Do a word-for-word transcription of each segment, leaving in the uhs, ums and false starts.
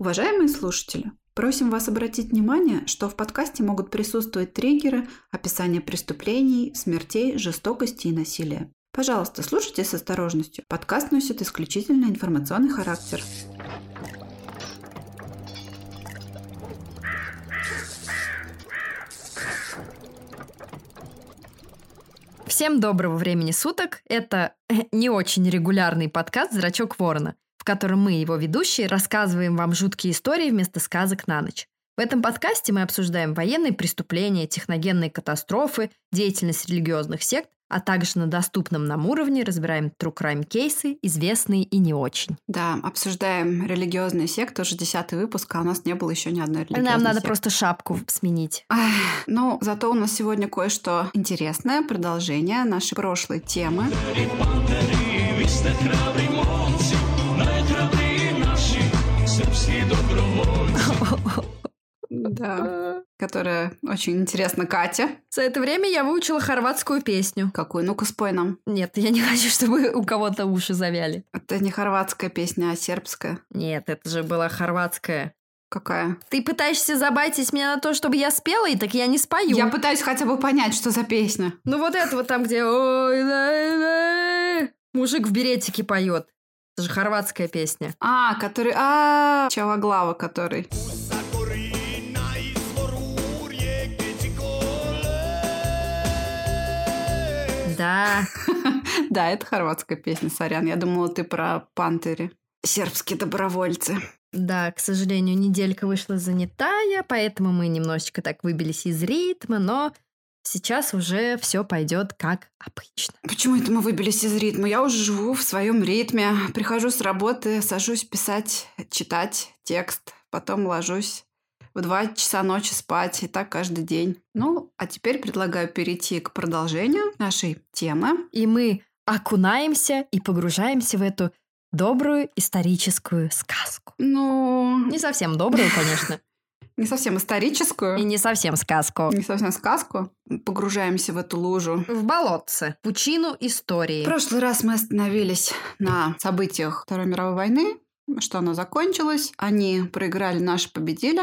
Уважаемые слушатели, просим вас обратить внимание, что в подкасте могут присутствовать триггеры, описание преступлений, смертей, жестокости и насилия. Пожалуйста, слушайте с осторожностью. Подкаст носит исключительно информационный характер. Всем доброго времени суток. Это не очень регулярный подкаст «Зрачок Ворона», в котором мы, его ведущие, рассказываем вам жуткие истории вместо сказок на ночь. В этом подкасте мы обсуждаем военные преступления, техногенные катастрофы, деятельность религиозных сект, а также на доступном нам уровне разбираем true crime кейсы, известные и не очень. Да, обсуждаем религиозные секты, уже десятый выпуск, а у нас не было еще ни одной религиозной Нам секты. Надо просто шапку сменить. Ах, ну, зато у нас сегодня кое-что интересное, продолжение нашей прошлой темы. Да, которая очень интересна Катя. За это время я выучила хорватскую песню. Какую? Ну-ка, спой нам. Нет, я не хочу, чтобы у кого-то уши завяли. Это не хорватская песня, а сербская. Нет, это же была хорватская. Какая? Ты пытаешься забайтить меня на то, чтобы я спела, и так я не спою. Я пытаюсь хотя бы понять, что за песня. Ну вот это вот там, где мужик в беретике поет. Это же хорватская песня. А, который... А, Чавоглава, который... Да. Да, это хорватская песня, сорян. Я думала, ты про пантери. Сербские добровольцы. Да, к сожалению, неделька вышла занятая, поэтому мы немножечко так выбились из ритма, но сейчас уже все пойдет как обычно. Почему это мы выбились из ритма? Я уже живу в своем ритме. Прихожу с работы, сажусь писать, читать текст, потом ложусь в два часа ночи спать, и так каждый день. Ну, а теперь предлагаю перейти к продолжению нашей темы. И мы окунаемся и погружаемся в эту добрую историческую сказку. Ну... Не совсем добрую, конечно. Не совсем историческую. И не совсем сказку. Не совсем сказку. Погружаемся в эту лужу. В болотце. Пучину истории. В прошлый раз мы остановились на событиях Второй мировой войны, что она закончилась. Они проиграли, наши победили.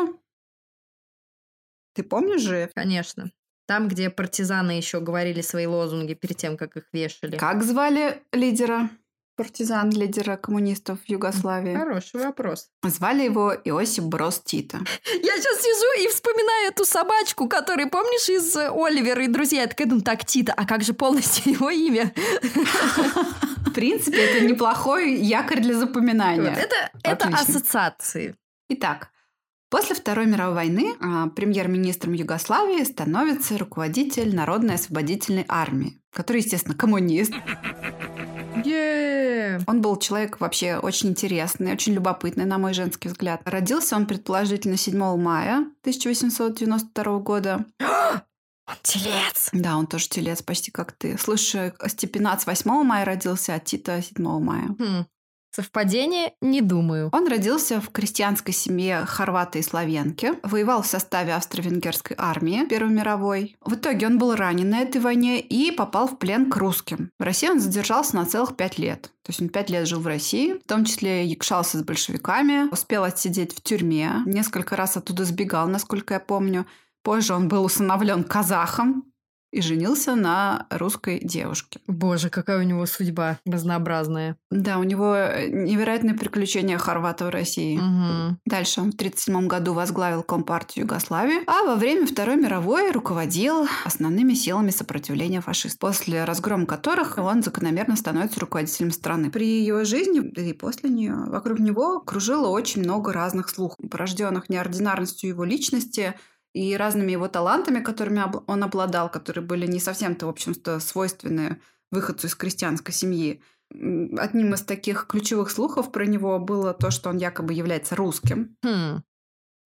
Ты помнишь же? Конечно. Там, где партизаны еще говорили свои лозунги перед тем, как их вешали. Как звали лидера? Партизан, лидера коммунистов в Югославии. Хороший вопрос. Звали его Иосип Броз Тито. Я сейчас сижу и вспоминаю эту собачку, которую, помнишь, из «Оливера и друзей». Я такая, ну так, Тито, а как же полностью его имя? В принципе, это неплохой якорь для запоминания. Это ассоциации. Итак. После Второй мировой войны премьер-министром Югославии становится руководитель Народной освободительной армии, который, естественно, коммунист. Yeah. Он был человек вообще очень интересный, очень любопытный, на мой женский взгляд. Родился он, предположительно, седьмого мая тысяча восемьсот девяносто второго года. Он телец. Да, он тоже телец, почти как ты. Слушай, Степенац восьмого мая родился, а Тито седьмого мая. Hmm. Совпадение? Не думаю. Он родился в крестьянской семье хорвата и славянки, воевал в составе австро-венгерской армии Первой мировой. В итоге он был ранен на этой войне и попал в плен к русским. В России он задержался на целых пять лет. То есть он пять лет жил в России, в том числе якшался с большевиками, успел отсидеть в тюрьме, несколько раз оттуда сбегал, насколько я помню. Позже он был усыновлен казахом и женился на русской девушке. Боже, какая у него судьба разнообразная. Да, у него невероятные приключения хорвата в России. Угу. Дальше он в тридцать седьмом году возглавил Компартию Югославии, а во время Второй мировой руководил основными силами сопротивления фашистов, после разгрома которых он закономерно становится руководителем страны. При его жизни, да и после нее, вокруг него кружило очень много разных слухов, порожденных неординарностью его личности и разными его талантами, которыми он обладал, которые были не совсем-то, в общем-то, свойственны выходцу из крестьянской семьи. Одним из таких ключевых слухов про него было то, что он якобы является русским, хм.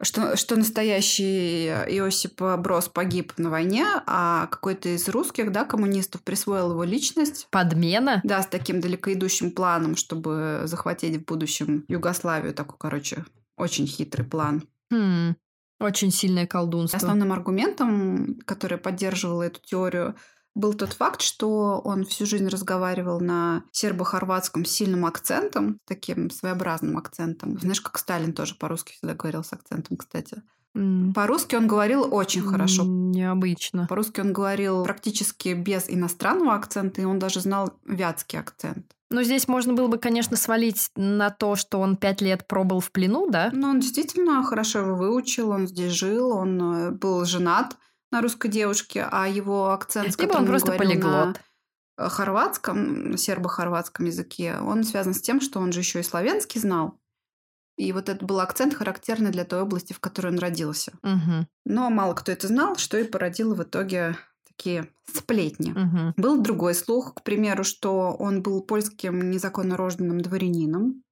что, что настоящий Иосип Броз погиб на войне, а какой-то из русских, да, коммунистов присвоил его личность. Подмена? Да, с таким далекоидущим планом, чтобы захватить в будущем Югославию. Такой, короче, очень хитрый план. Хм. Очень сильное колдунство. Основным аргументом, который поддерживал эту теорию, был тот факт, что он всю жизнь разговаривал на сербо-хорватском с сильным акцентом, таким своеобразным акцентом. Знаешь, как Сталин тоже по-русски всегда говорил с акцентом, кстати. Mm. По-русски он говорил очень хорошо. Необычно. По-русски он говорил практически без иностранного акцента, и он даже знал вятский акцент. Ну, здесь можно было бы, конечно, свалить на то, что он пять лет пробыл в плену, да? Ну, он действительно хорошо его выучил, он здесь жил, он был женат на русской девушке, а его акцент, с которым он просто полиглот на хорватском, сербо-хорватском языке, он связан с тем, что он же еще и славянский знал. И вот это был акцент, характерный для той области, в которой он родился. Угу. Но мало кто это знал, что и породило в итоге такие сплетни. Угу. Был другой слух, к примеру, что он был польским незаконно рожденным дворянином.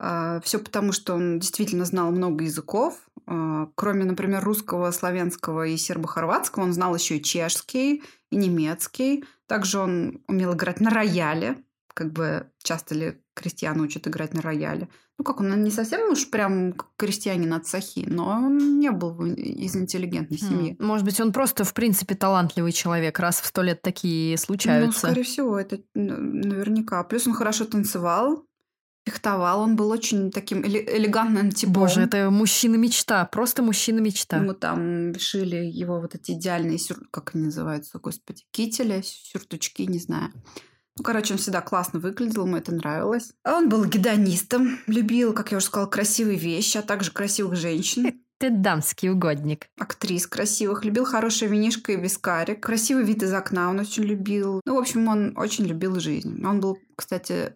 Все потому, что он действительно знал много языков. Кроме, например, русского, славянского и сербо-хорватского, он знал еще и чешский, и немецкий. Также он умел играть на рояле. Как бы часто ли крестьян учат играть на рояле? Ну, как он, он не совсем уж прям крестьянин от сахи, но он не был из интеллигентной семьи. Mm. Может быть, он просто, в принципе, талантливый человек, раз в сто лет такие случаются. Ну, скорее всего, это наверняка. Плюс он хорошо танцевал, фехтовал, он был очень таким элегантным типом. Боже, это мужчина-мечта, просто мужчина-мечта. Ему там шили его вот эти идеальные, сюр... как они называются, господи, кители, сюртучки, не знаю. Ну, короче, он всегда классно выглядел, ему это нравилось. Он был гедонистом, любил, как я уже сказала, красивые вещи, а также красивых женщин. Ты дамский угодник. Актрис красивых, любил хорошее винишко и вискарик. Красивый вид из окна он очень любил. Ну, в общем, он очень любил жизнь. Он был, кстати,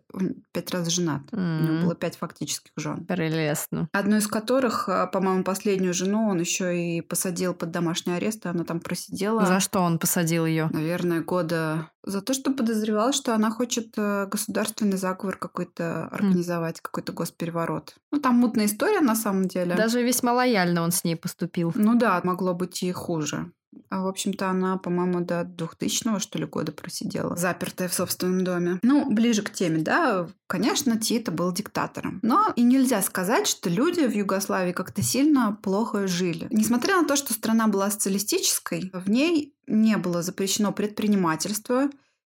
пять раз женат. Mm-hmm. У него было пять фактических жен. Прелестно. Одну из которых, по-моему, последнюю жену он еще и посадил под домашний арест, и она там просидела. За что он посадил ее? Наверное, года... За то, что подозревал, что она хочет государственный заговор какой-то организовать, mm. какой-то госпереворот. Ну, там мутная история, на самом деле. Даже весьма лояльно он с ней поступил. Ну да, могло быть и хуже. А, в общем-то, она, по-моему, до двухтысячного, что ли, года просидела, запертая в собственном доме. Ну, ближе к теме, да, конечно, Тито был диктатором. Но и нельзя сказать, что люди в Югославии как-то сильно плохо жили. Несмотря на то, что страна была социалистической, в ней не было запрещено предпринимательство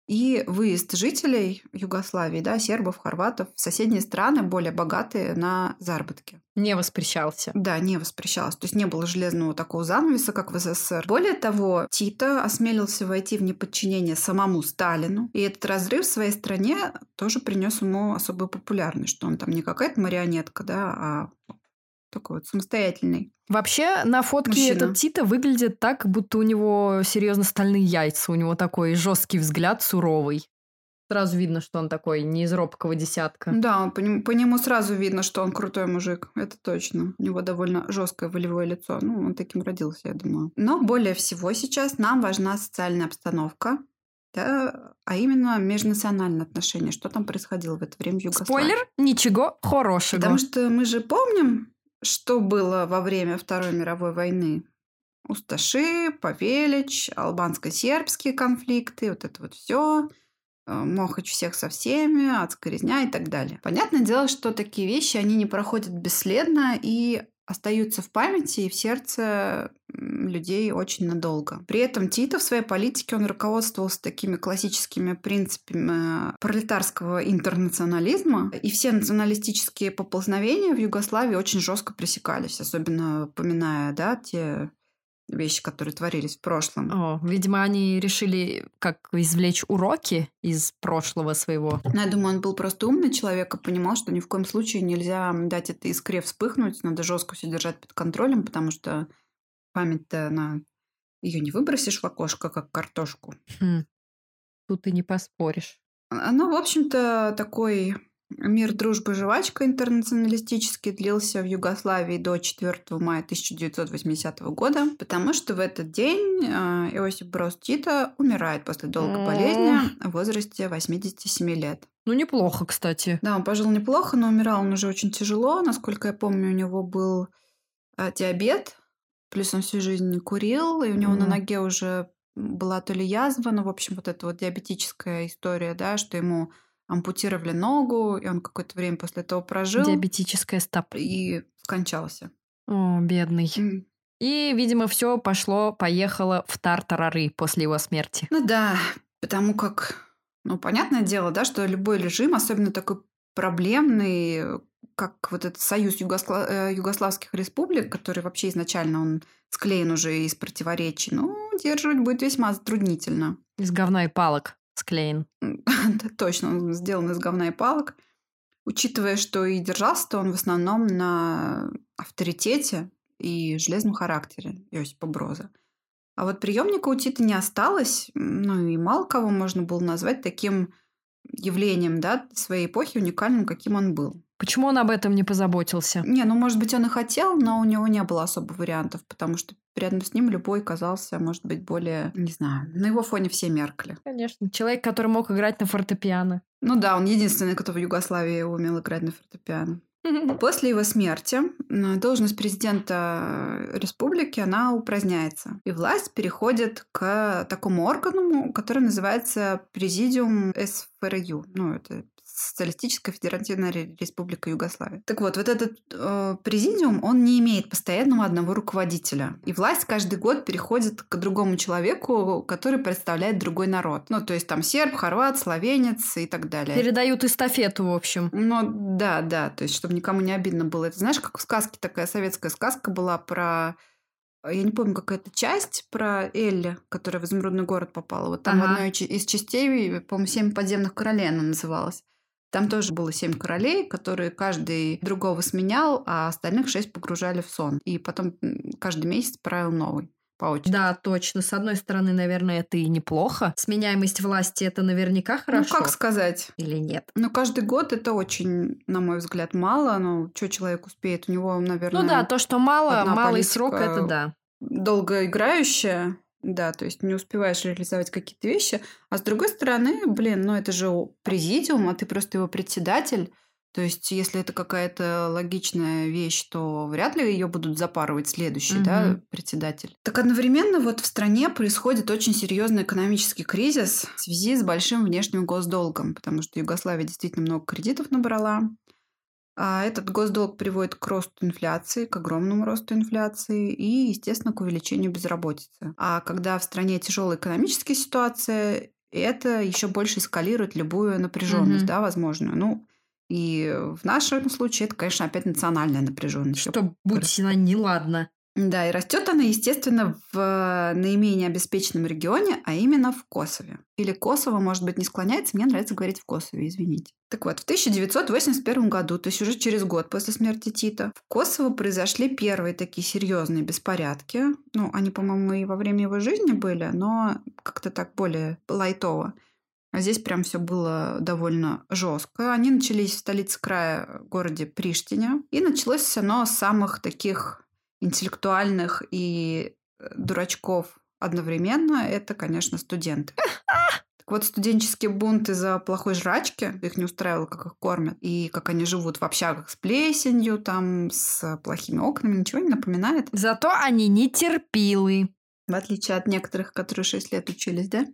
и выезд жителей Югославии, да, сербов, хорватов, в соседние страны, более богатые на заработки. Не воспрещался. Да, не воспрещался. То есть не было железного такого занавеса, как в СССР. Более того, Тито осмелился войти в неподчинение самому Сталину. И этот разрыв в своей стране тоже принес ему особую популярность, что он там не какая-то марионетка, да, а такой вот самостоятельный. Вообще, на фотке мужчина. Этот Тито выглядит так, будто у него серьезно стальные яйца. У него такой жесткий взгляд, суровый. Сразу видно, что он такой не из робкого десятка. Да, по нему, по нему сразу видно, что он крутой мужик. Это точно. У него довольно жесткое волевое лицо. Ну, он таким родился, я думаю. Но более всего сейчас нам важна социальная обстановка. Да, а именно межнациональные отношения. Что там происходило в это время в Югославии? Спойлер, ничего хорошего. Потому что мы же помним, что было во время Второй мировой войны. Усташи, Павелич, албанско-сербские конфликты, вот это вот все. Мохач всех со всеми, адская резня и так далее. Понятное дело, что такие вещи, они не проходят бесследно и остаются в памяти и в сердце людей очень надолго. При этом Тито в своей политике, он руководствовался такими классическими принципами пролетарского интернационализма, и все националистические поползновения в Югославии очень жестко пресекались, особенно поминая, да, те вещи, которые творились в прошлом. О, видимо, они решили как извлечь уроки из прошлого своего. Ну, я думаю, он был просто умный человек и понимал, что ни в коем случае нельзя дать этой искре вспыхнуть, надо жестко все держать под контролем, потому что память-то, она... ее не выбросишь в окошко, как картошку. Хм. Тут и не поспоришь. Ну, в общем-то, такой мир, дружба, жвачка интернационалистически длился в Югославии до четвёртого мая тысяча девятьсот восьмидесятого года, потому что в этот день Иосип Броз Тито умирает после долгой болезни в возрасте восьмидесяти семи лет. Ну, неплохо, кстати. Да, он пожил неплохо, но умирал он уже очень тяжело. Насколько я помню, у него был диабет, плюс он всю жизнь курил, и у него mm. на ноге уже была то ли язва, ну, в общем, вот эта вот диабетическая история, да, что ему ампутировали ногу, и он какое-то время после этого прожил. Диабетическая стопа. И скончался. О, бедный. И, видимо, все пошло-поехало в тартарары после его смерти. Ну да, потому как... Ну, понятное дело, да, что любой режим, особенно такой проблемный, как вот этот союз югослав... югославских республик, который вообще изначально он склеен уже из противоречий, ну, держать будет весьма затруднительно. Из говна и палок склеен. Точно, он сделан из говна и палок. Учитывая, что и держался-то он в основном на авторитете и железном характере Иосипа Броза. А вот преемника у Тита не осталось, ну и мало кого можно было назвать таким явлением, да, своей эпохи уникальным, каким он был. Почему он об этом не позаботился? Не, ну, может быть, он и хотел, но у него не было особо вариантов, потому что рядом с ним любой казался, может быть, более... Не знаю, на его фоне все меркли. Конечно, человек, который мог играть на фортепиано. Ну да, он единственный, кто в Югославии умел играть на фортепиано. После его смерти должность президента республики, она упраздняется. И власть переходит к такому органу, который называется Президиум СФРЮ. Ну, это Социалистическая Федеративная Республика Югославия. Так вот, вот этот э, президиум, он не имеет постоянного одного руководителя. И власть каждый год переходит к другому человеку, который представляет другой народ. Ну, то есть там серб, хорват, словенец и так далее. Передают эстафету, в общем. Ну, да, да. То есть, чтобы никому не обидно было. Это знаешь, как в сказке, такая советская сказка была про... Я не помню, какая-то часть про Элли, которая в Изумрудный город попала. Вот там ага. в одной из частей, по-моему, «Семь подземных королей» она называлась. Там тоже было семь королей, которые каждый другого сменял, а остальных шесть погружали в сон. И потом каждый месяц правил новый по очереди. Да, точно. С одной стороны, наверное, это и неплохо. Сменяемость власти – это наверняка хорошо. Ну, как сказать? Или нет? Ну, каждый год это очень, на мой взгляд, мало. Ну, что человек успеет? У него, наверное... Ну да, то, что мало, малый срок – это да. Долгоиграющая. Да, то есть не успеваешь реализовать какие-то вещи. А с другой стороны, блин, ну это же президиум, а ты просто его председатель. То есть если это какая-то логичная вещь, то вряд ли ее будут запарывать следующий, угу. да, председатель. Так одновременно вот в стране происходит очень серьезный экономический кризис в связи с большим внешним госдолгом, потому что Югославия действительно много кредитов набрала. А этот госдолг приводит к росту инфляции, к огромному росту инфляции и, естественно, к увеличению безработицы. А когда в стране тяжелая экономическая ситуация, это еще больше эскалирует любую напряженность, mm-hmm. да, возможную. Ну, и в нашем случае это, конечно, опять национальная напряженность. Что будь она неладна. Да, и растет она, естественно, в наименее обеспеченном регионе, а именно в Косове. Или Косово, может быть, не склоняется, мне нравится говорить в Косове, извините. Так вот, в тысяча девятьсот восемьдесят первом году, то есть уже через год после смерти Тита, в Косово произошли первые такие серьезные беспорядки. Ну, они, по-моему, и во время его жизни были, но как-то так более лайтово. А здесь прям все было довольно жестко. Они начались в столице края, городе Приштине. И началось оно с самых таких... интеллектуальных и дурачков одновременно, это, конечно, студенты. Так вот, студенческие бунты за плохой жрачки, их не устраивало, как их кормят, и как они живут в общагах с плесенью, там, с плохими окнами, ничего не напоминает. Зато они нетерпилы. В отличие от некоторых, которые шесть лет учились, да?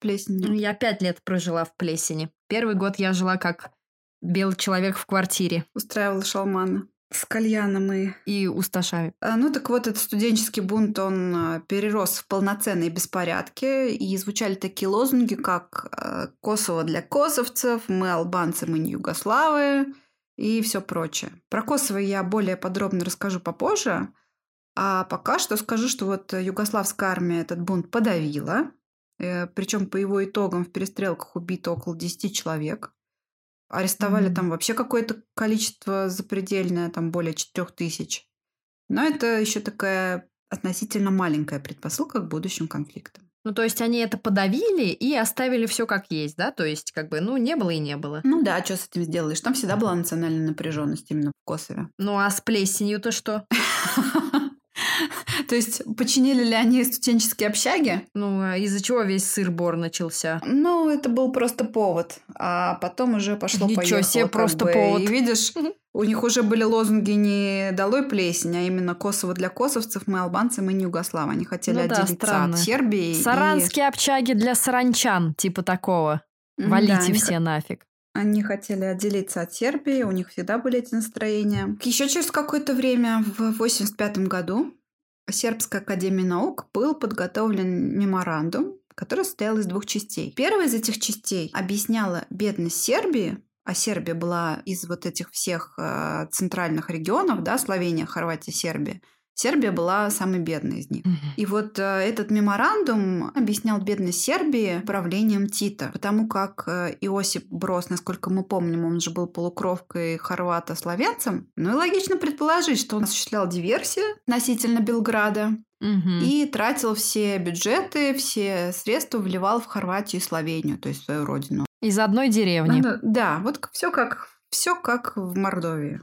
Плесенью. Я пять лет прожила в плесени. Первый год я жила как белый человек в квартире. Устраивала шалмана. С кальяном и... и усташами. Ну, так вот, этот студенческий бунт, он перерос в полноценные беспорядки, и звучали такие лозунги, как «Косово для косовцев», «Мы албанцы, мы не югославы» и все прочее. Про Косово я более подробно расскажу попозже, а пока что скажу, что вот югославская армия этот бунт подавила, причем по его итогам в перестрелках убито около десяти человек. Арестовали mm-hmm. там вообще какое-то количество запредельное, там более четырех тысяч. Но это еще такая относительно маленькая предпосылка к будущим конфликтам. Ну, то есть они это подавили и оставили все как есть, да? То есть, как бы, ну, не было и не было. Ну да, а что с этим сделаешь? Там всегда была национальная напряженность именно в Косове. Ну, а с плесенью-то что? То есть, починили ли они студенческие общаги? Ну, из-за чего весь сыр-бор начался? Ну, это был просто повод. А потом уже пошло-поехало. Ничего себе, просто повод. И видишь, у них уже были лозунги не «Долой плесень», а именно «Косово для косовцев», «Мы албанцы, мы не югославы». Они хотели отделиться от Сербии. Саранские общаги для саранчан, типа такого. Валите все нафиг. Они хотели отделиться от Сербии, у них всегда были эти настроения. Еще через какое-то время, в восемьдесят пятом году, Сербской академии наук был подготовлен меморандум, который состоял из двух частей. Первая из этих частей объясняла бедность Сербии, а Сербия была из вот этих всех э, центральных регионов, да, Словения, Хорватия, Сербия. Сербия была самой бедной из них. Угу. И вот э, этот меморандум объяснял бедность Сербии правлением Тита, потому как э, Иосип Броз, насколько мы помним, он же был полукровкой хорвата-словенцем. Ну и логично предположить, что он осуществлял диверсию относительно Белграда. И тратил все бюджеты, все средства вливал в Хорватию и Словению, то есть свою родину. Из одной деревни. Да, да, вот все как, все как в Мордовии.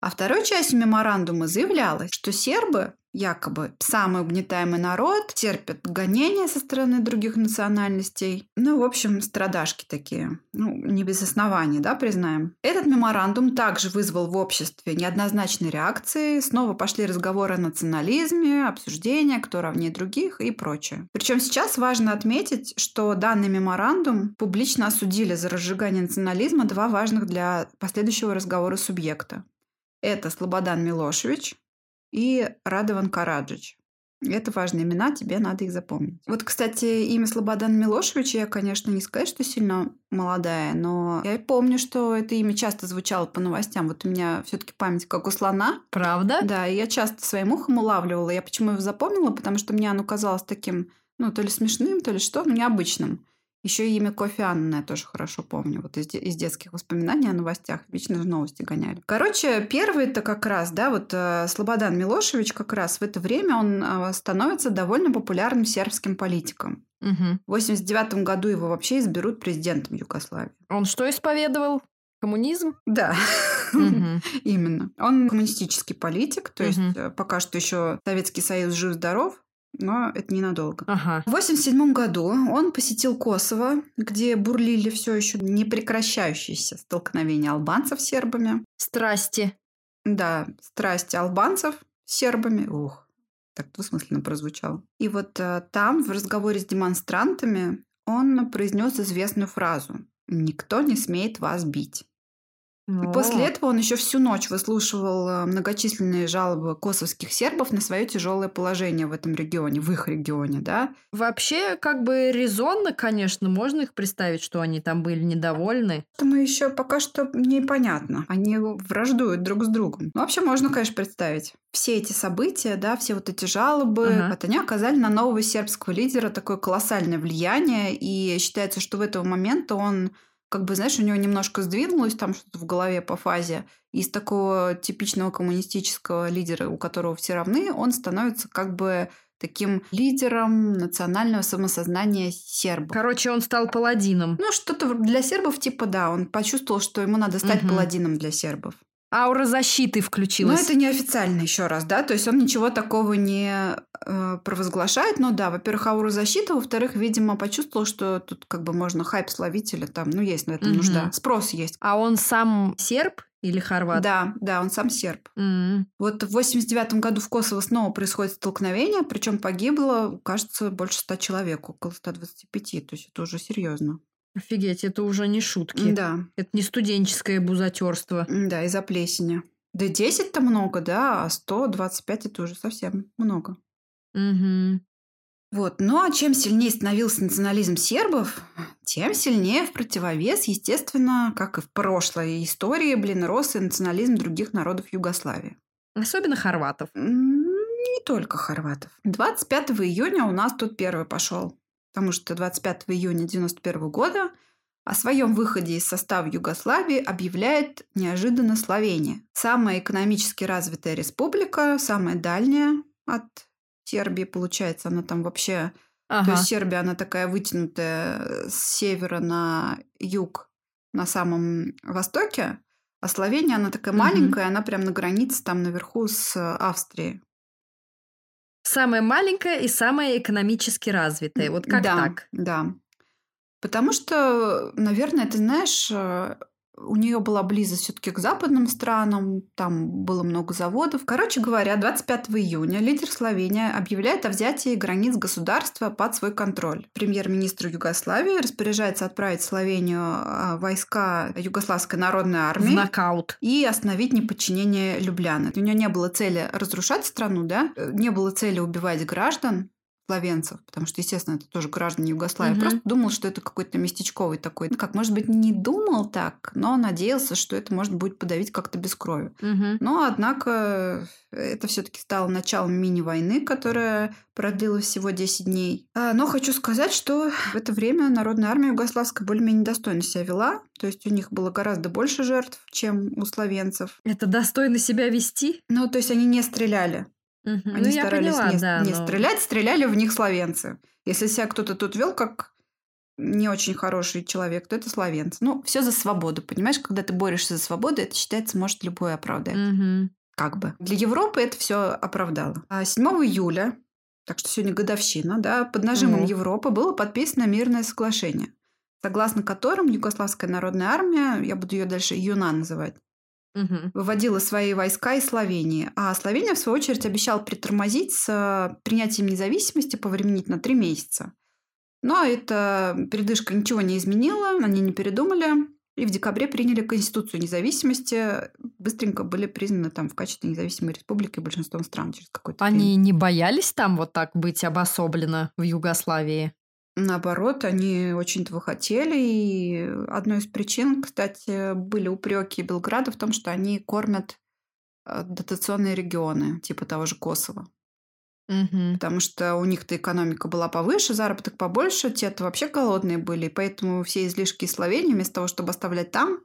А второй частью меморандума заявлялось, что сербы, якобы самый угнетаемый народ, терпят гонения со стороны других национальностей. Ну, в общем, страдашки такие. Ну, не без оснований, да, признаем. Этот меморандум также вызвал в обществе неоднозначные реакции. Снова пошли разговоры о национализме, обсуждения, кто равнее других и прочее. Причем сейчас важно отметить, что данный меморандум публично осудили за разжигание национализма два важных для последующего разговора субъекта. Это Слободан Милошевич и Радован Караджич. Это важные имена, тебе надо их запомнить. Вот, кстати, имя Слободана Милошевича, я, конечно, не сказать, что сильно молодая, но я помню, что это имя часто звучало по новостям. Вот у меня все-таки память как у слона. Правда? Да, и я часто своим ухом улавливала. Я почему его запомнила? Потому что мне оно казалось таким, ну, то ли смешным, то ли что, но необычным. Еще и имя Кофи Аннан я тоже хорошо помню. Вот из, из детских воспоминаний о новостях. Вечно же новости гоняли. Короче, первый-то как раз, да, вот э, Слободан Милошевич как раз в это время он э, становится довольно популярным сербским политиком. Угу. В восемьдесят девятом году его вообще изберут президентом Югославии. Он что исповедовал? Коммунизм? Да, угу. Именно. Он коммунистический политик, то угу. есть э, пока что еще Советский Союз жив-здоров. Но это ненадолго. Ага. В восемьдесят седьмом году он посетил Косово, где бурлили все еще непрекращающиеся столкновения албанцев с сербами. Страсти. Да, страсти албанцев с сербами. Ух, так двусмысленно прозвучало. И вот э, там, в разговоре с демонстрантами, он произнес известную фразу: «Никто не смеет вас бить». И после этого он еще всю ночь выслушивал многочисленные жалобы косовских сербов на свое тяжелое положение в этом регионе, в их регионе, да. Вообще, как бы резонно, конечно, можно их представить, что они там были недовольны. Это мы еще пока что непонятно. Они враждуют друг с другом. Ну, вообще, можно, конечно, представить. Все эти события, да, все вот эти жалобы, ага. вот они оказали на нового сербского лидера такое колоссальное влияние, и считается, что в этого момента он... Как бы, знаешь, у него немножко сдвинулось там что-то в голове по фазе. Из такого типичного коммунистического лидера, у которого все равны, он становится как бы таким лидером национального самосознания сербов. Короче, он стал паладином. Ну, что-то для сербов типа, да, он почувствовал, что ему надо стать угу. паладином для сербов. Аура защиты включилась. Ну, это неофициально еще раз, да, то есть он ничего такого не э, провозглашает, но да, во-первых, аура защиты, во-вторых, видимо, почувствовал, что тут как бы можно хайп словить или там, ну, есть на это mm-hmm. нужда, спрос есть. А он сам серб или хорват? Да, да, он сам серб. Mm-hmm. Вот в восемьдесят девятом году в Косово снова происходит столкновение, причем погибло, кажется, больше ста человек, около ста двадцати пяти, то есть это уже серьезно. Офигеть, это уже не шутки. Да. Это не студенческое бузатерство. Да, из-за плесени. Да десять-то много, да, а сто двадцать пять это уже совсем много. Угу. Вот, ну а чем сильнее становился национализм сербов, тем сильнее в противовес, естественно, как и в прошлой истории, блин, рос и национализм других народов Югославии. Особенно хорватов. Не только хорватов. двадцать пятого июня у нас тут первый пошел. Потому что двадцать пятого июня девяносто первого года о своем выходе из состава Югославии объявляет неожиданно Словения. Самая экономически развитая республика, самая дальняя от Сербии, получается, она там вообще... Ага. То есть Сербия, она такая вытянутая с севера на юг, на самом востоке, а Словения, она такая угу. маленькая, она прям на границе там наверху с Австрией. Самая маленькая и самая экономически развитая. Вот как да, так? Да, да. Потому что, наверное, ты знаешь, У нее была близость все-таки к западным странам, там было много заводов. Короче говоря, двадцать пятого июня лидер Словении объявляет о взятии границ государства под свой контроль. Премьер-министр Югославии распоряжается отправить в Словению войска Югославской народной армии в нокаут и остановить неподчинение Любляны. У нее не было цели разрушать страну, да? Не было цели убивать граждан. Словенцев, потому что, естественно, это тоже граждане Югославии. Угу. Просто думал, что это какой-то местечковый такой. Ну, как, может быть, не думал так, но надеялся, что это можно будет подавить как-то без крови. Угу. Но, однако, это все-таки стало началом мини-войны, которая продлилась всего десять дней. Но хочу сказать, что в это время народная армия югославская более-менее достойно себя вела. То есть у них было гораздо больше жертв, чем у словенцев. Это достойно себя вести? Ну, то есть они не стреляли. Угу. Они ну, старались поняла, не, да, не но... стрелять, стреляли в них словенцы. Если себя кто-то тут вел как не очень хороший человек, то это словенцы. Ну, все за свободу, понимаешь? Когда ты борешься за свободу, это считается, может любое оправдать. Угу. Как бы. Для Европы это все оправдало. А седьмого июля, так что сегодня годовщина, да, под нажимом угу. Европы было подписано мирное соглашение, согласно которым Югославская народная армия, я буду ее дальше ЮНА называть, Угу. выводила свои войска из Словении. А Словения, в свою очередь, обещала притормозить с принятием независимости, повременить на три месяца. Но эта передышка ничего не изменила, они не передумали. И в декабре приняли Конституцию независимости. Быстренько были признаны там в качестве независимой республики большинством стран через какой-то Они время. Не боялись там вот так быть обособленно в Югославии? Наоборот, они очень этого хотели, и одной из причин, кстати, были упреки Белграда в том, что они кормят дотационные регионы, типа того же Косово. Угу. Потому что у них-то экономика была повыше, заработок побольше, те-то вообще голодные были, поэтому все излишки Словении, вместо того, чтобы оставлять там,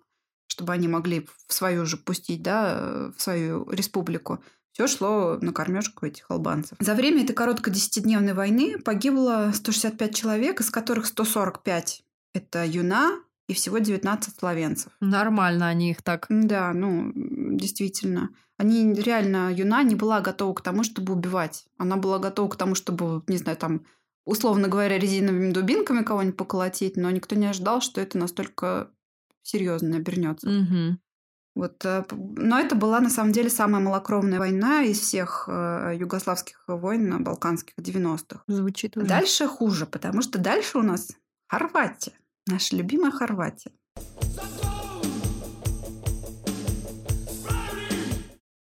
чтобы они могли в свою же пустить, да, в свою республику, все шло на кормежку этих албанцев. За время этой короткой десятидневной войны погибло сто шестьдесят пять человек, из которых сто сорок пять – это юна и всего девятнадцать словенцев. Нормально они их так. Да, ну, действительно. Они реально, юна не была готова к тому, чтобы убивать. Она была готова к тому, чтобы, не знаю, там, условно говоря, резиновыми дубинками кого-нибудь поколотить, но никто не ожидал, что это настолько серьезно обернется. Угу. Вот. Но это была, на самом деле, самая малокровная война из всех югославских войн балканских девяностых. Звучит ужасно. Дальше хуже, потому что дальше у нас Хорватия. Наша любимая Хорватия.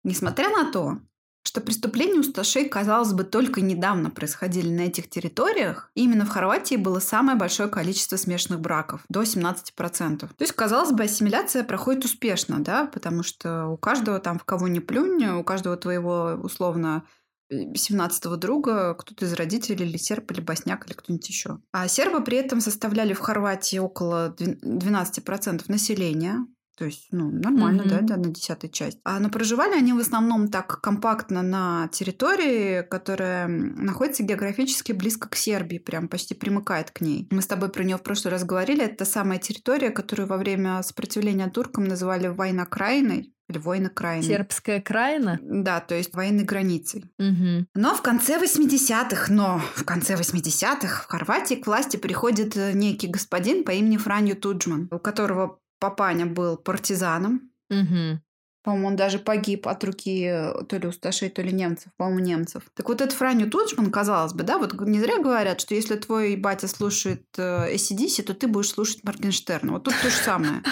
Несмотря на то, что преступления усташей, казалось бы, только недавно происходили на этих территориях, именно в Хорватии было самое большое количество смешанных браков, до семнадцати процентов. То есть, казалось бы, ассимиляция проходит успешно, да, потому что у каждого там в кого ни плюнь, у каждого твоего, условно, семнадцатого друга кто-то из родителей, или серб, или босняк, или кто-нибудь еще. А сербы при этом составляли в Хорватии около двенадцати процентов населения. То есть, ну, нормально, mm-hmm. да, да, на десятая часть. А но проживали они в основном так компактно на территории, которая находится географически близко к Сербии, прям почти примыкает к ней. Мы с тобой про нее в прошлый раз говорили. Это та самая территория, которую во время сопротивления туркам называли «война крайной». Или войны краины. Сербская краина? Да, то есть военной границей. Угу. Но в конце восьмидесятых, но в конце восьмидесятых в Хорватии к власти приходит некий господин по имени Франьо Туджман, у которого папаня был партизаном. Угу. По-моему, он даже погиб от руки то ли усташей, то ли немцев, по-моему, немцев. Так вот, этот Франьо Туджман, казалось бы, да, вот не зря говорят, что если твой батя слушает Эс И Ди Си, то ты будешь слушать Моргенштерна. Вот тут то же самое.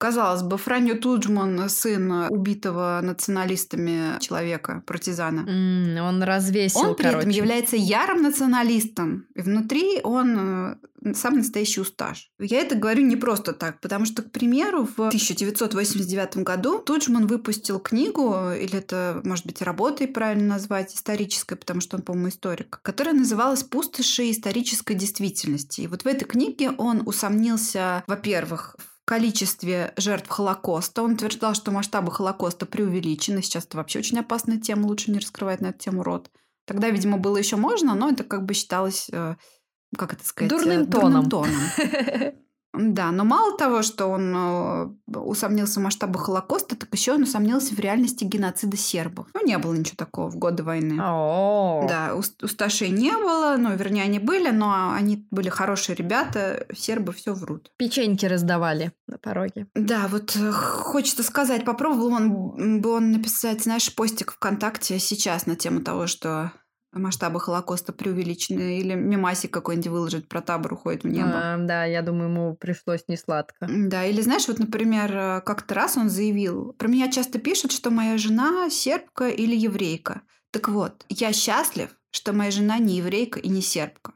Казалось бы, Франьо Туджман, сын убитого националистами человека, партизана. Mm, он развесил, Он при короче. этом является ярым националистом. И внутри он самый настоящий усташ. Я это говорю не просто так, потому что, к примеру, в тысяча девятьсот восемьдесят девятом году Туджман выпустил книгу, или это, может быть, работой правильно назвать, исторической, потому что он, по-моему, историк, которая называлась «Пустоши исторической действительности». И вот в этой книге он усомнился, во-первых, в количестве жертв Холокоста. Он утверждал, что масштабы Холокоста преувеличены. Сейчас это вообще очень опасная тема, лучше не раскрывать на эту тему рот. Тогда, видимо, было еще можно, но это как бы считалось, как это сказать, дурным тоном. Дурным тоном. Да, но мало того, что он усомнился в масштабах Холокоста, так еще он усомнился в реальности геноцида сербов. Ну, не было ничего такого в годы войны. Oh. Да, усташей не было, ну, вернее, они были, но они были хорошие ребята, сербы все врут. Печеньки раздавали на пороге. Да, вот хочется сказать, попробовал он, бы он написать, знаешь, постик ВКонтакте сейчас на тему того, что... масштабы Холокоста преувеличены, или мемасик какой-нибудь выложить про табор уходит в небо. А, да, я думаю, ему пришлось несладко. Да, или знаешь, вот, например, как-то раз он заявил, про меня часто пишут, что моя жена сербка или еврейка. Так вот, я счастлив, что моя жена не еврейка и не сербка.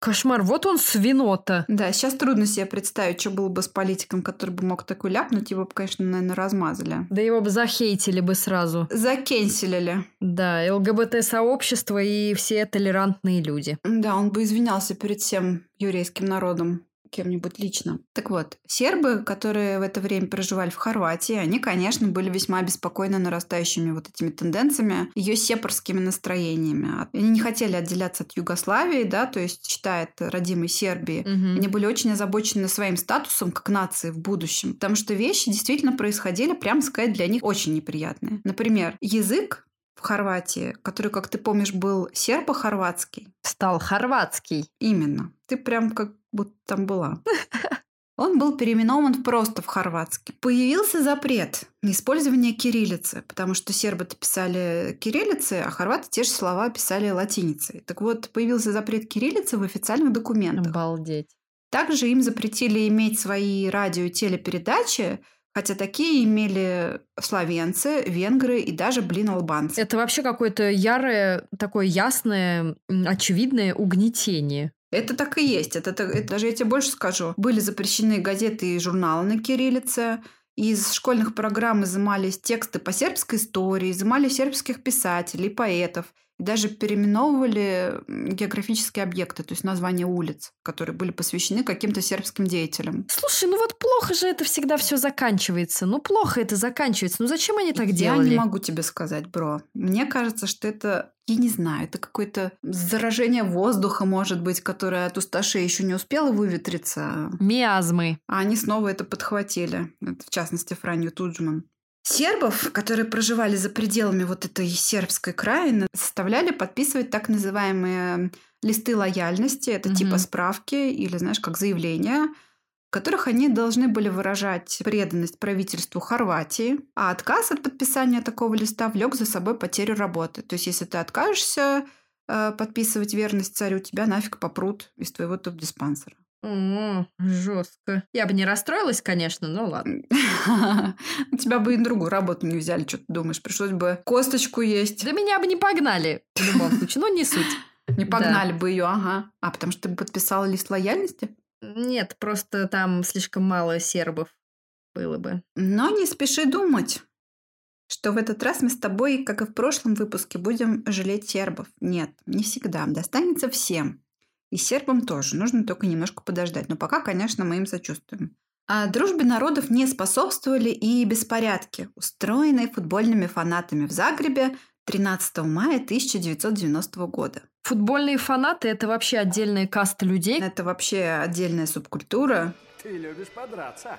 Кошмар, вот он свинота. Да, сейчас трудно себе представить, что было бы с политиком, который бы мог такой ляпнуть. Его бы, конечно, наверное, размазали. Да его бы захейтили бы сразу. Закенселили. Да, ЛГБТ-сообщество и все толерантные люди. Да, он бы извинялся перед всем еврейским народом кем-нибудь лично. Так вот, сербы, которые в это время проживали в Хорватии, они, конечно, были весьма обеспокоены нарастающими вот этими тенденциями, ее сепарскими настроениями. Они не хотели отделяться от Югославии, да, то есть, считая это родимой Сербии. Угу. Они были очень озабочены своим статусом как нации в будущем, потому что вещи действительно происходили, прямо сказать, для них очень неприятные. Например, язык в Хорватии, который, как ты помнишь, был сербо-хорватский. Стал хорватский. Именно. Ты прям как будто там была. Он был переименован просто в хорватский. Появился запрет на использование кириллицы, потому что сербы-то писали кириллицей, а хорваты те же слова писали латиницей. Так вот, появился запрет кириллицы в официальных документах. Обалдеть. Также им запретили иметь свои радио и телепередачи, хотя такие имели славянцы, венгры и даже, блин, албанцы. Это вообще какое-то ярое, такое ясное, очевидное угнетение. Это так и есть. Это, это, это даже я тебе больше скажу. Были запрещены газеты и журналы на кириллице. Из школьных программ изымались тексты по сербской истории, изымали сербских писателей, поэтов. И даже переименовывали географические объекты, то есть названия улиц, которые были посвящены каким-то сербским деятелям. Слушай, ну вот плохо же это всегда все заканчивается. Ну плохо это заканчивается. Ну зачем они так я делали? Я не могу тебе сказать, бро. Мне кажется, что это... Я не знаю, это какое-то заражение воздуха, может быть, которое от усташей еще не успело выветриться. Миазмы. А они снова это подхватили. Это, в частности, Франьо Туджман. Сербов, которые проживали за пределами вот этой сербской краины, заставляли подписывать так называемые листы лояльности. Это угу. типа справки или, знаешь, как заявления, в которых они должны были выражать преданность правительству Хорватии. А отказ от подписания такого листа влёк за собой потерю работы. То есть, если ты откажешься э, подписывать верность царю, тебя нафиг попрут из твоего топ-диспансера. О, жестко. Я бы не расстроилась, конечно, но ладно. Тебя бы и на другую работу не взяли, что ты думаешь? Пришлось бы косточку есть. Да меня бы не погнали, в любом случае, но не суть. Не погнали бы ее, ага. А, потому что ты бы подписала лист лояльности? Нет, просто там слишком мало сербов было бы. Но не спеши думать, что в этот раз мы с тобой, как и в прошлом выпуске, будем жалеть сербов. Нет, не всегда. Достанется всем. И сербам тоже. Нужно только немножко подождать. Но пока, конечно, мы им сочувствуем. А дружбе народов не способствовали и беспорядки, устроенные футбольными фанатами в Загребе тринадцатого мая тысяча девятьсот девяностого года. Футбольные фанаты – это вообще отдельная каста людей. Это вообще отдельная субкультура. Ты любишь подраться.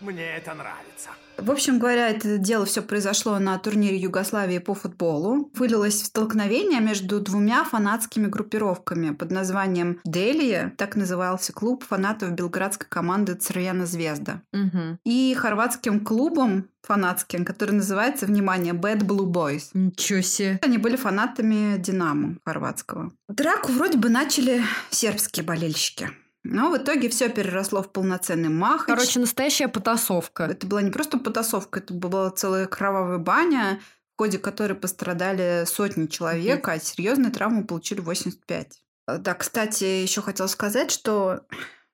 Мне это нравится. В общем говоря, это дело все произошло на турнире Югославии по футболу. Вылилось в столкновение между двумя фанатскими группировками под названием «Делия», так назывался клуб фанатов белградской команды «Црвена Звезда», угу. и хорватским клубом фанатским, который называется, внимание, Bad Blue Boys. Ничего себе. Они были фанатами «Динамо» хорватского. Драку вроде бы начали сербские болельщики. Но в итоге все переросло в полноценный махач. Короче, настоящая потасовка. Это была не просто потасовка, это была целая кровавая баня, в ходе которой пострадали сотни человек, mm-hmm. а серьезные травмы получили восемьдесят пять. Да, кстати, еще хотела сказать, что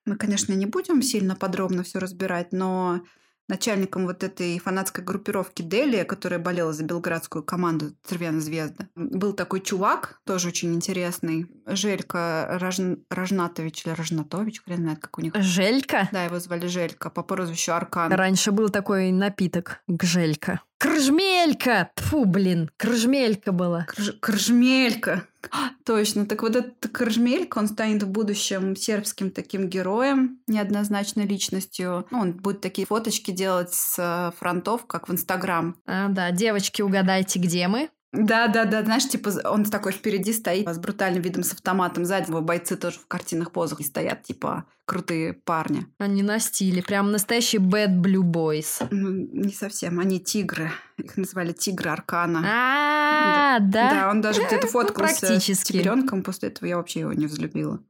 мы, конечно, не будем сильно подробно все разбирать, но начальником вот этой фанатской группировки «Делия», которая болела за белградскую команду «Црвена Звезда», был такой чувак, тоже очень интересный, Желька Рожн... Рожнатович или Рожнатович, хрен знает, как у них. Желька? Да, его звали Желька, по прозвищу Аркан. Раньше был такой напиток «Гжелька». Крыжмелька! Тьфу, блин, крыжмелька была. Крыж... Крыжмелька. А, точно. Так вот этот Крыжмелька, он станет в будущем сербским таким героем, неоднозначной личностью. Ну, он будет такие фоточки делать с фронтов, как в Инстаграм. А, да, девочки, угадайте, где мы. Да-да-да, знаешь, типа он такой впереди стоит с брутальным видом, с автоматом. Сзади его бойцы тоже в картинных позах и стоят, типа, крутые парни. Они на стиле, прям настоящие bad blue boys. Ну, не совсем, они тигры. Их называли тигры Аркана. А, да? Да, он даже где-то фоткался с тигренком. После этого я вообще его не взлюбила.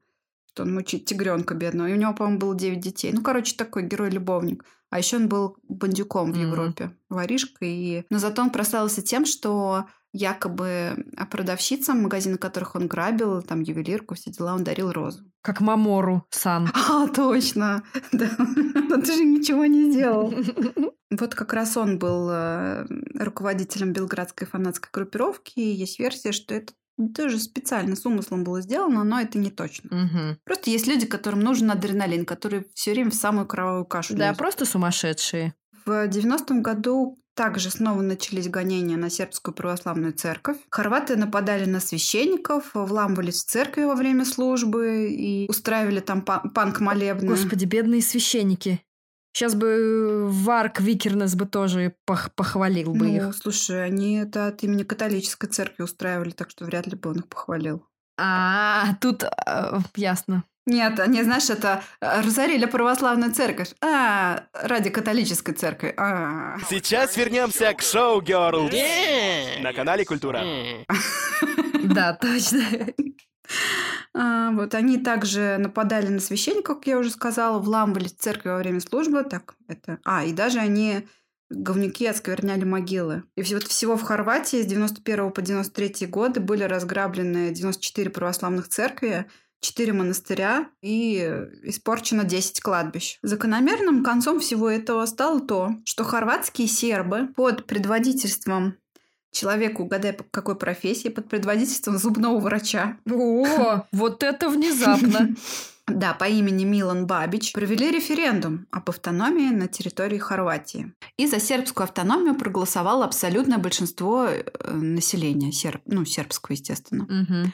Что он мучит тигренка бедного. И у него, по-моему, было девять детей. Ну, короче, такой герой-любовник. А еще он был бандюком в Европе. Воришкой. И... Но зато он прославился тем, что... Якобы продавщицам магазина, которых он грабил, там ювелирку, все дела, он дарил розу. Как Мамору Сан. А, точно. Да. Он же ничего не делал. Вот как раз он был руководителем белградской фанатской группировки. И есть версия, что это тоже специально с умыслом было сделано, но это не точно. Просто есть люди, которым нужен адреналин, которые все время в самую кровавую кашу. Да, просто сумасшедшие. В девяностом году... Также снова начались гонения на сербскую православную церковь. Хорваты нападали на священников, вламывались в церкви во время службы и устраивали там панк-молебны. Господи, бедные священники. Сейчас бы Варк Викернес бы тоже пох- похвалил бы ну, их. Слушай, они это от имени католической церкви устраивали, так что вряд ли бы он их похвалил. А, тут э, ясно. Нет, они, знаешь, это разорили православную церковь. А, ради католической церкви. А. Сейчас вернемся к шоу Girls на канале Культура. Да, точно. Вот они также нападали на священников, как я уже сказала, вламывались в церковь во время службы. Так, это. А, и даже они. Говнюки оскверняли могилы. И вот всего в Хорватии с девяносто первого по девяносто третий годы были разграблены девяносто четыре православных церкви, четыре монастыря и испорчено десять кладбищ. Закономерным концом всего этого стало то, что хорватские сербы под предводительством человека, угадай, по какой профессии, под предводительством зубного врача. О, вот это внезапно! Да, по имени Милан Бабич, провели референдум об автономии на территории Хорватии. И за сербскую автономию проголосовало абсолютное большинство населения, серб... ну, сербского, естественно. Угу.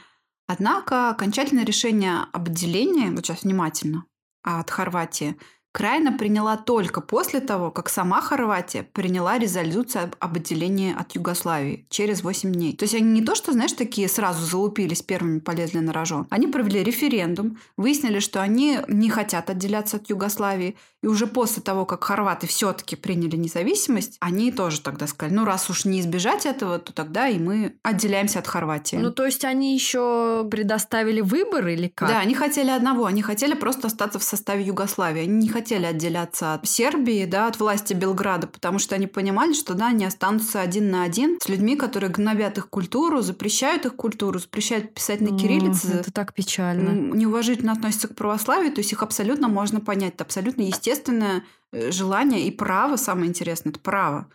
Однако окончательное решение об отделении, вот сейчас внимательно, от Хорватии, Крайна приняла только после того, как сама Хорватия приняла резолюцию об отделении от Югославии через восемь дней. То есть они не то, что, знаешь, такие сразу залупились, первыми полезли на рожон. Они провели референдум, выяснили, что они не хотят отделяться от Югославии. И уже после того, как хорваты все-таки приняли независимость, они тоже тогда сказали, ну, раз уж не избежать этого, то тогда и мы отделяемся от Хорватии. Ну, то есть они еще предоставили выбор или как? Да, они хотели одного. Они хотели просто остаться в составе Югославии. Они не хотели хотели отделяться от Сербии, да, от власти Белграда, потому что они понимали, что, да, они останутся один на один с людьми, которые гнобят их культуру, запрещают их культуру, запрещают писать на кириллице. Mm, это так печально. Неуважительно относятся к православию, то есть их абсолютно можно понять. Это абсолютно естественное желание и право, самое интересное, это право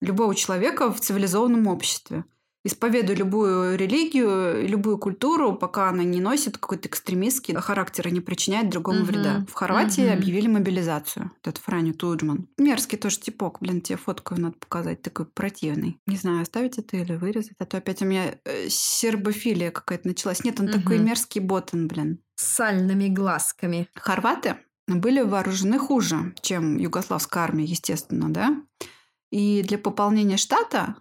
любого человека в цивилизованном обществе. Исповедую любую религию, любую культуру, пока она не носит какой-то экстремистский характер и не причиняет другому uh-huh. вреда. В Хорватии uh-huh. объявили мобилизацию. Вот этот Франьо Туджман. Мерзкий тоже типок. Блин, тебе фотку надо показать. Такой противный. Не знаю, оставить это или вырезать. А то опять у меня сербофилия какая-то началась. Нет, он uh-huh. такой мерзкий ботан, блин. С сальными глазками. Хорваты были вооружены хуже, чем югославская армия, естественно, да? И для пополнения штата...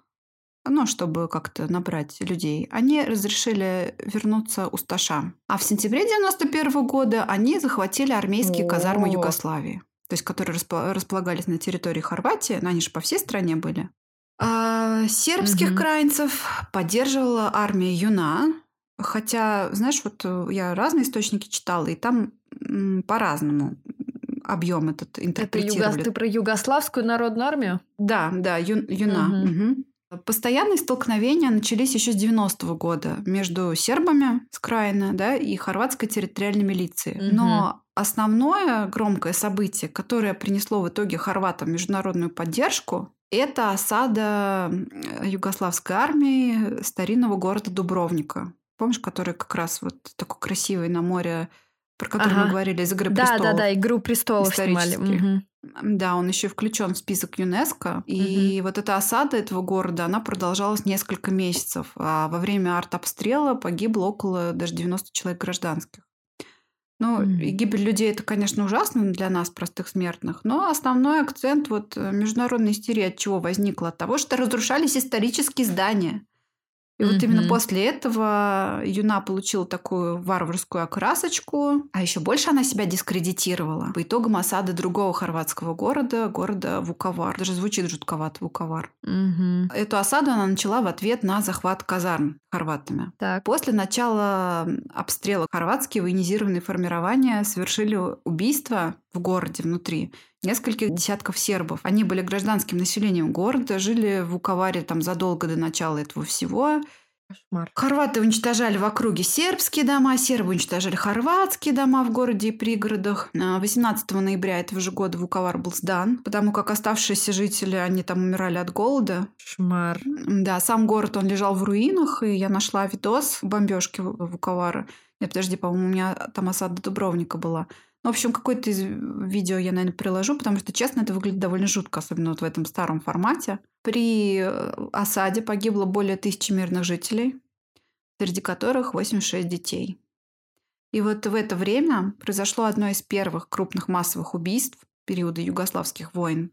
Ну, чтобы как-то набрать людей, они разрешили вернуться усташам. А в сентябре девяносто первого года они захватили армейские О-о-о. казармы Югославии, то есть которые располагались на территории Хорватии, но они же по всей стране были. А сербских угу. крайнцев поддерживала армия Юна, хотя, знаешь, вот я разные источники читала, и там м- по-разному. Объем этот интерпретировали. Это юго... Ты про Югославскую народную армию? Да, да, ю... Юна. Угу. Угу. Постоянные столкновения начались еще с девяностого года между сербами с Краина, да, и хорватской территориальной милицией. Угу. Но основное громкое событие, которое принесло в итоге хорватам международную поддержку, это осада югославской армии старинного города Дубровника. Помнишь, который как раз вот такой красивый на море, про который ага. мы говорили из «Игры престолов». Да-да-да, «Игру престолов» снимали. Угу. Да, он еще включен в список ЮНЕСКО. И mm-hmm. вот эта осада этого города, она продолжалась несколько месяцев. А во время артобстрела погибло около даже девяноста человек гражданских. Ну, mm-hmm. и гибель людей, это, конечно, ужасно для нас, простых смертных, но основной акцент вот международной истерии от чего возникло? От того, что разрушались исторические здания. И mm-hmm. вот именно после этого Юна получила такую варварскую окрасочку, а еще больше она себя дискредитировала по итогам осады другого хорватского города, города Вуковар. Даже звучит жутковато, Вуковар. Mm-hmm. Эту осаду она начала в ответ на захват казарм хорватами. Так. После начала обстрела хорватские военизированные формирования совершили убийство в городе внутри нескольких десятков сербов. Они были гражданским населением города, жили в Вуковаре там задолго до начала этого всего. Кошмар. Хорваты уничтожали в округе сербские дома, сербы уничтожали хорватские дома в городе и пригородах. восемнадцатого ноября этого же года Вуковар был сдан, потому как оставшиеся жители, они там умирали от голода. Кошмар. Да, сам город, он лежал в руинах, и я нашла видос бомбежки Вуковара. Нет, подожди, по-моему, у меня там осада Дубровника была. В общем, какое-то из видео я, наверное, приложу, потому что, честно, это выглядит довольно жутко, особенно вот в этом старом формате. При осаде погибло более тысячи мирных жителей, среди которых восемьдесят шесть детей. И вот в это время произошло одно из первых крупных массовых убийств периода югославских войн,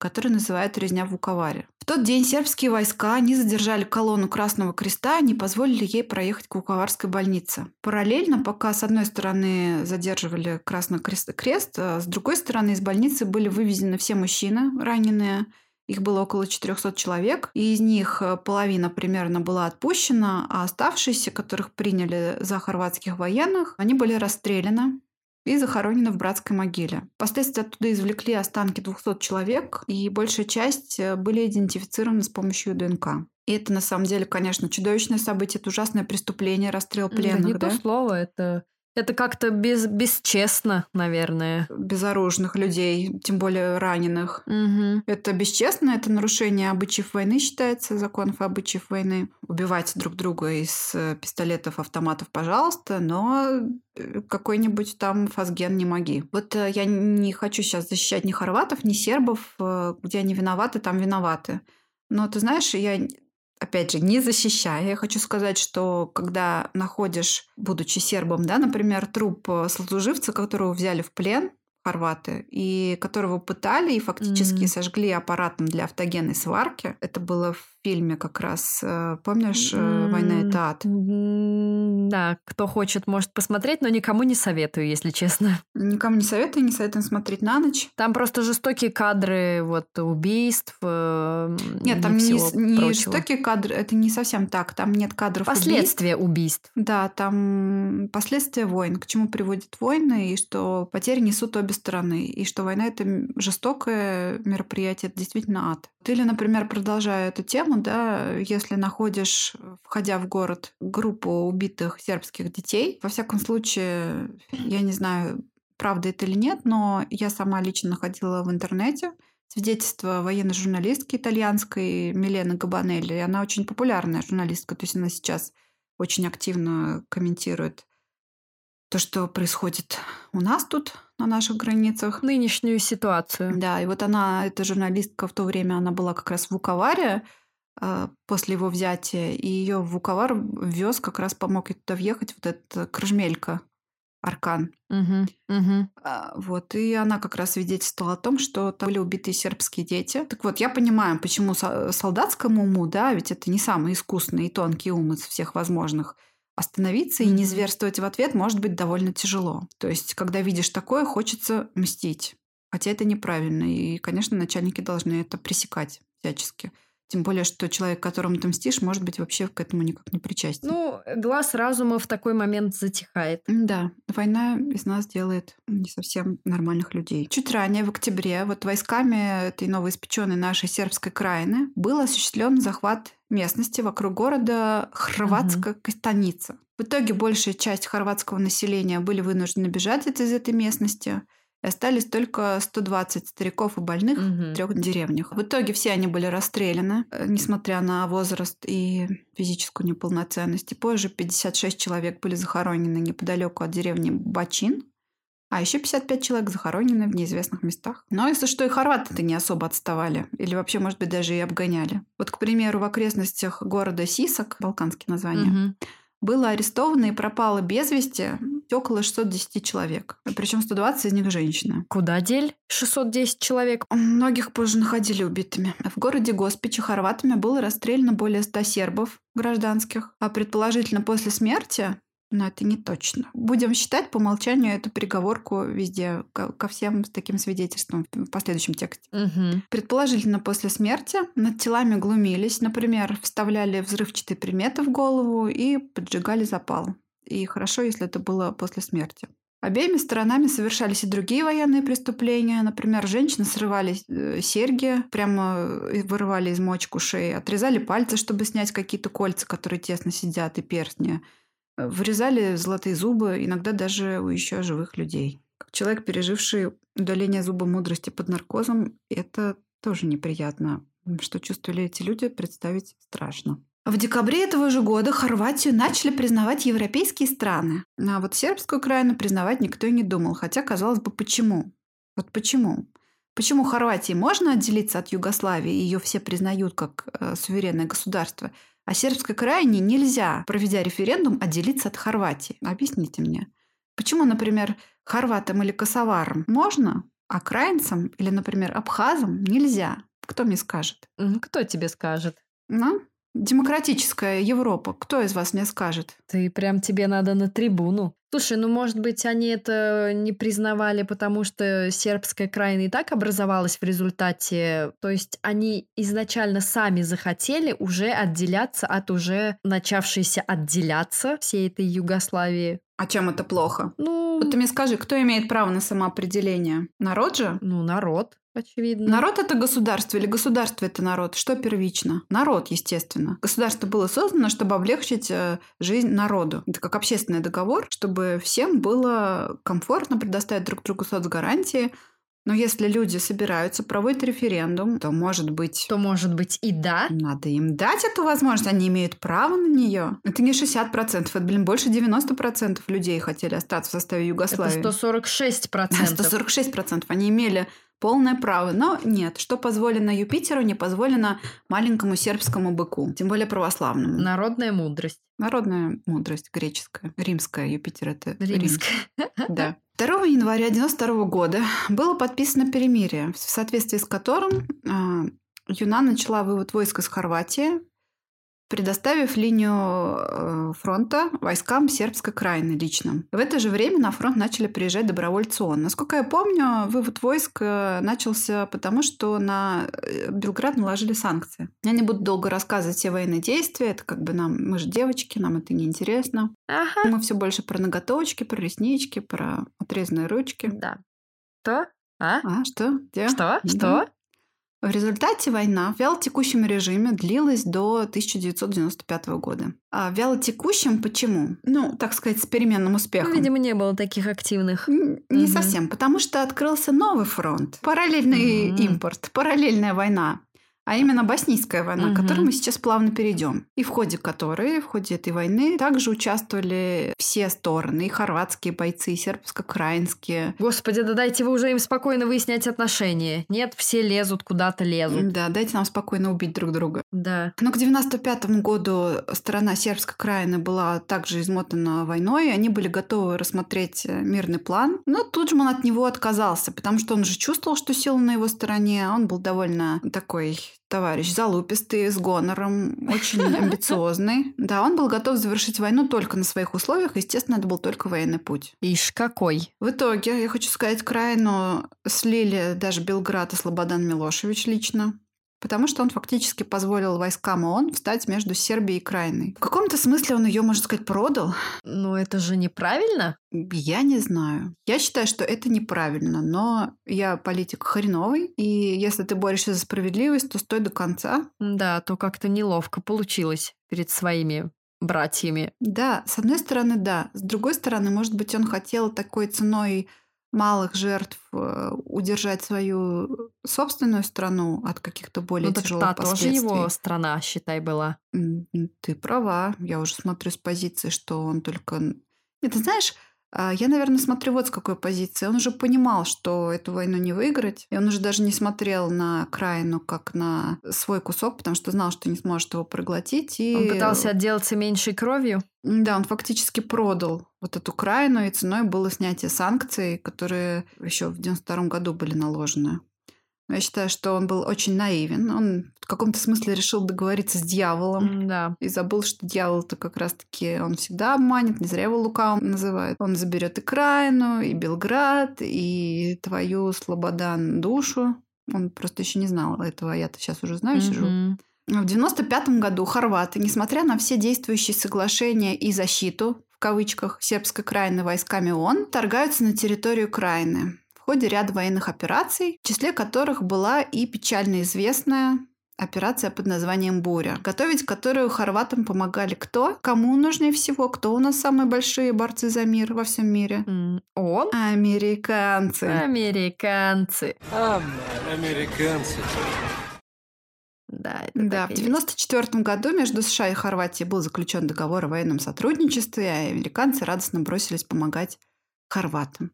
который называют «Резня в Вуковаре». В тот день сербские войска не задержали колонну Красного Креста и не позволили ей проехать к Вуковарской больнице. Параллельно, пока с одной стороны задерживали Красный Крест, крест с другой стороны из больницы были вывезены все мужчины раненые. Их было около четырехсот человек, и из них половина примерно была отпущена, а оставшиеся, которых приняли за хорватских военных, они были расстреляны и захоронены в братской могиле. Впоследствии оттуда извлекли останки двухсот человек, и большая часть были идентифицированы с помощью ДНК. И это, на самом деле, конечно, чудовищное событие, это ужасное преступление, расстрел пленных. Да не да? то слово, это, это как-то без, бесчестно, наверное. Безоружных людей, тем более раненых. Угу. Это бесчестно, это нарушение обычаев войны, считается, законов и обычаев войны. Убивать друг друга из пистолетов, автоматов, пожалуйста, но... какой-нибудь там фазген не моги. Вот я не хочу сейчас защищать ни хорватов, ни сербов. Где они виноваты, там виноваты. Но ты знаешь, я, опять же, не защищаю. Я хочу сказать, что когда находишь, будучи сербом, да, например, труп сослуживца, которого взяли в плен хорваты, и которого пытали и фактически mm-hmm. сожгли аппаратом для автогенной сварки. Это было в фильме как раз, помнишь, mm-hmm. «Война – это ад». Mm-hmm. Да, кто хочет, может посмотреть, но никому не советую, если честно. Никому не советую, не советую смотреть на ночь. Там просто жестокие кадры вот, убийств. Нет, там не, не жестокие кадры, это не совсем так. Там нет кадров последствия убийств. убийств. Да, там последствия войн, к чему приводят войны, и что потери несут обе стороны, и что война – это жестокое мероприятие, это действительно ад. Или, например, продолжая эту тему, да, если находишь, входя в город, группу убитых сербских детей, во всяком случае, я не знаю, правда это или нет, но я сама лично находила в интернете свидетельство военной журналистки итальянской Милены Габанелли, и она очень популярная журналистка, то есть она сейчас очень активно комментирует то, что происходит у нас тут, на наших границах. Нынешнюю ситуацию. Да, и вот она, эта журналистка, в то время она была как раз в Вуковаре э, после его взятия, и ее в Вуковар вез, как раз помог ей туда въехать вот этот Крыжмелька, Аркан. Угу, угу. А, вот, и она как раз свидетельствовала о том, что там были убитые сербские дети. Так вот, я понимаю, почему со- солдатскому уму, да, ведь это не самый искусный и тонкий ум из всех возможных, остановиться и не зверствовать в ответ может быть довольно тяжело. То есть, когда видишь такое, хочется мстить. Хотя это неправильно. И, конечно, начальники должны это пресекать всячески. Тем более, что человек, которому ты мстишь, может быть, вообще к этому никак не причастен. Ну, глаз разума в такой момент затихает. Да, война из нас делает не совсем нормальных людей. Чуть ранее, в октябре, вот войсками этой новоиспеченной нашей сербской краины был осуществлен захват местности вокруг города Хорватская угу. Костеница. В итоге большая часть хорватского населения были вынуждены бежать из этой местности. И остались только сто двадцать стариков и больных угу. в трех деревнях. В итоге все они были расстреляны, несмотря на возраст и физическую неполноценность. И позже пятьдесят шесть человек были захоронены неподалеку от деревни Бачин, А еще пятьдесят пять человек захоронены в неизвестных местах. Но если что, и хорваты-то не особо отставали. Или вообще, может быть, даже и обгоняли. Вот, к примеру, в окрестностях города Сисок, балканские названия, угу. было арестовано и пропало без вести около шестьсот десять человек. Причем сто двадцать из них женщины. Куда дель шестьсот десять человек? Многих позже находили убитыми. В городе Госпичи хорватами было расстреляно более ста сербов гражданских. А предположительно после смерти... Но это не точно. Будем считать по умолчанию эту приговорку везде, ко всем с таким свидетельством в последующем тексте. Угу. Предположительно, после смерти над телами глумились. Например, вставляли взрывчатые предметы в голову и поджигали запал. И хорошо, если это было после смерти. Обеими сторонами совершались и другие военные преступления. Например, женщины срывали серьги, прямо вырывали из мочку шеи, отрезали пальцы, чтобы снять какие-то кольца, которые тесно сидят, и перстни. Вырезали золотые зубы, иногда даже у еще живых людей. Человек, переживший удаление зуба мудрости под наркозом, это тоже неприятно. Что чувствовали эти люди, представить страшно. В декабре этого же года Хорватию начали признавать европейские страны. А вот сербскую окраину признавать никто и не думал. Хотя, казалось бы, почему? Вот почему? Почему Хорватии можно отделиться от Югославии, ее все признают как э, суверенное государство, а сербской окраине нельзя, проведя референдум, отделиться от Хорватии? Объясните мне. Почему, например, хорватам или косоварам можно, а краинцам или, например, абхазам нельзя? Кто мне скажет? Кто тебе скажет? Ну, демократическая Европа. Кто из вас мне скажет? Ты прям, тебе надо на трибуну. Слушай, ну, может быть, они это не признавали, потому что сербская окраина и так образовалась в результате. То есть они изначально сами захотели уже отделяться от уже начавшейся отделяться всей этой Югославии. А чем это плохо? Ну... Вот ты мне скажи, кто имеет право на самоопределение? Народ же? Ну, народ, очевидно. Народ — это государство или государство — это народ? Что первично? Народ, естественно. Государство было создано, чтобы облегчить э, жизнь народу. Это как общественный договор, чтобы всем было комфортно предоставить друг другу соцгарантии. Но если люди собираются проводить референдум, то, может быть... То, может быть, и да. Надо им дать эту возможность, они имеют право на нее. Это не шестьдесят процентов, это, блин, больше девяносто процентов людей хотели остаться в составе Югославии. Это сто сорок шесть процентов. сто сорок шесть процентов. Они имели полное право. Но нет, что позволено Юпитеру, не позволено маленькому сербскому быку, тем более православному. Народная мудрость. Народная мудрость греческая. Римская. Юпитер — это римская. Да. второго января девяносто второго года было подписано перемирие, в соответствии с которым э, Юна начала вывод войск из Хорватии, предоставив линию э, фронта войскам сербской окраины лично. В это же время на фронт начали приезжать добровольцы ООН. Насколько я помню, вывод войск э, начался потому, что на Белград наложили санкции. Я не буду долго рассказывать все военные действия, это как бы нам, мы же девочки, нам это неинтересно. Ага. Мы все больше про ноготочки, про реснички, про отрезанные ручки. Да. Что? А? А, что? Где? Что? Где? Что? В результате война в вялотекущем режиме длилась до тысяча девятьсот девяносто пятого года. А вялотекущим почему? Ну, так сказать, с переменным успехом. Видимо, не было таких активных. Не угу. совсем, потому что открылся новый фронт. Параллельный угу. импорт, параллельная война. А именно боснийская война, угу. к которой мы сейчас плавно перейдем. И в ходе которой, в ходе этой войны, также участвовали все стороны. И хорватские бойцы, и сербско-краинские. Господи, да дайте вы уже им спокойно выяснять отношения. Нет, все лезут, куда-то лезут. Да, дайте нам спокойно убить друг друга. Да. Но к девяносто пятому году сторона сербской окраины была также измотана войной. Они были готовы рассмотреть мирный план. Но Туджман от него отказался, потому что он же чувствовал, что сила на его стороне. Он был довольно такой... товарищ залупистый, с гонором, очень амбициозный. Да, он был готов завершить войну только на своих условиях. Естественно, это был только военный путь. Ишь, какой! В итоге, я хочу сказать, окраину слили даже Белград и Слободан Милошевич лично. Потому что он фактически позволил войскам ООН встать между Сербией и окраиной. В каком-то смысле он ее, можно сказать, продал. Но это же неправильно? Я не знаю. Я считаю, что это неправильно. Но я политик хреновый. И если ты борешься за справедливость, то стой до конца. Да, то как-то неловко получилось перед своими братьями. Да, с одной стороны, да. С другой стороны, может быть, он хотел такой ценой... малых жертв удержать свою собственную страну от каких-то более ну, тяжелых та последствий. Ну, тоже его страна, считай, была. Ты права. Я уже смотрю с позиции, что он только... Нет, ты знаешь, Я, наверное, смотрю вот с какой позиции. Он уже понимал, что эту войну не выиграть. И он уже даже не смотрел на Краину как на свой кусок, потому что знал, что не сможет его проглотить. И... Он пытался отделаться меньшей кровью? Да, он фактически продал вот эту Краину, и ценой было снятие санкций, которые еще в девяносто втором году были наложены. Я считаю, что он был очень наивен. Он в каком-то смысле решил договориться с дьяволом. Да. И забыл, что дьявол-то как раз-таки он всегда обманет. Не зря его лукавым называют. Он заберет и Краину, и Белград, и твою Слободан душу. Он просто еще не знал этого. Я-то сейчас уже знаю, сижу. Mm-hmm. В девяносто пятом году хорваты, несмотря на все действующие соглашения и защиту, в кавычках, сербской Краины войсками ООН, вторгаются на территорию Краины. В ходе ряда военных операций, в числе которых была и печально известная операция под названием «Буря», готовить которую хорватам помогали кто? Кому нужнее всего? Кто у нас самые большие борцы за мир во всем мире? Mm. ООН? Американцы. Американцы. А, американцы. Да, да, в девяносто четвёртом году между США и Хорватией был заключен договор о военном сотрудничестве, и американцы радостно бросились помогать хорватам.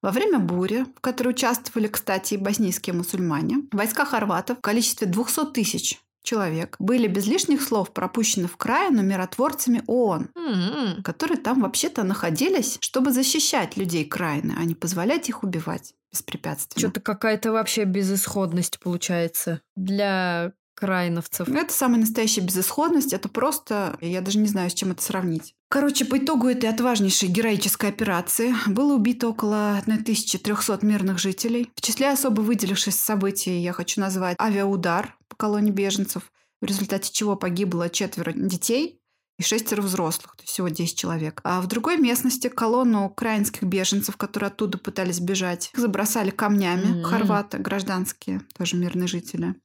Во время бури, в которой участвовали, кстати, и боснийские мусульмане, войска хорватов в количестве двести тысяч человек были без лишних слов пропущены в Краину миротворцами ООН, mm-hmm. которые там вообще-то находились, чтобы защищать людей Краины, а не позволять их убивать беспрепятственно. Что-то какая-то вообще безысходность получается для краиновцев. Это самая настоящая безысходность. Это просто... Я даже не знаю, с чем это сравнить. Короче, по итогу этой отважнейшей героической операции было убито около тысяча триста мирных жителей. В числе особо выделившихся событий я хочу назвать авиаудар по колонии беженцев, в результате чего погибло четверо детей и шестеро взрослых, то есть всего десять человек. А в другой местности колонну украинских беженцев, которые оттуда пытались бежать, их забросали камнями. Mm-hmm. Хорваты, гражданские, тоже мирные жители.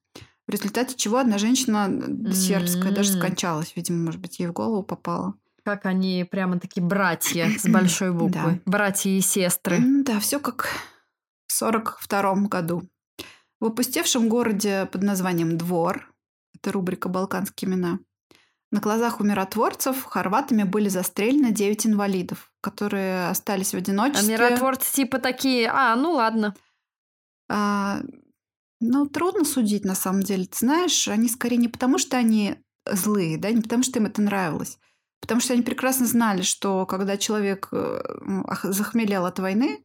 В результате чего одна женщина сербская mm-hmm. даже скончалась. Видимо, может быть, ей в голову попало. Как они прямо-таки братья с большой буквы. Да. Братья и сестры. Да, все как в сорок втором году. В опустевшем городе под названием Двор, это рубрика «Балканские имена», на глазах у миротворцев хорватами были застрелены девять инвалидов, которые остались в одиночестве. А миротворцы типа такие, а, ну ладно. А, ну, трудно судить на самом деле. Ты знаешь, они скорее не потому, что они злые, да, не потому, что им это нравилось. Потому что они прекрасно знали, что когда человек захмелел от войны,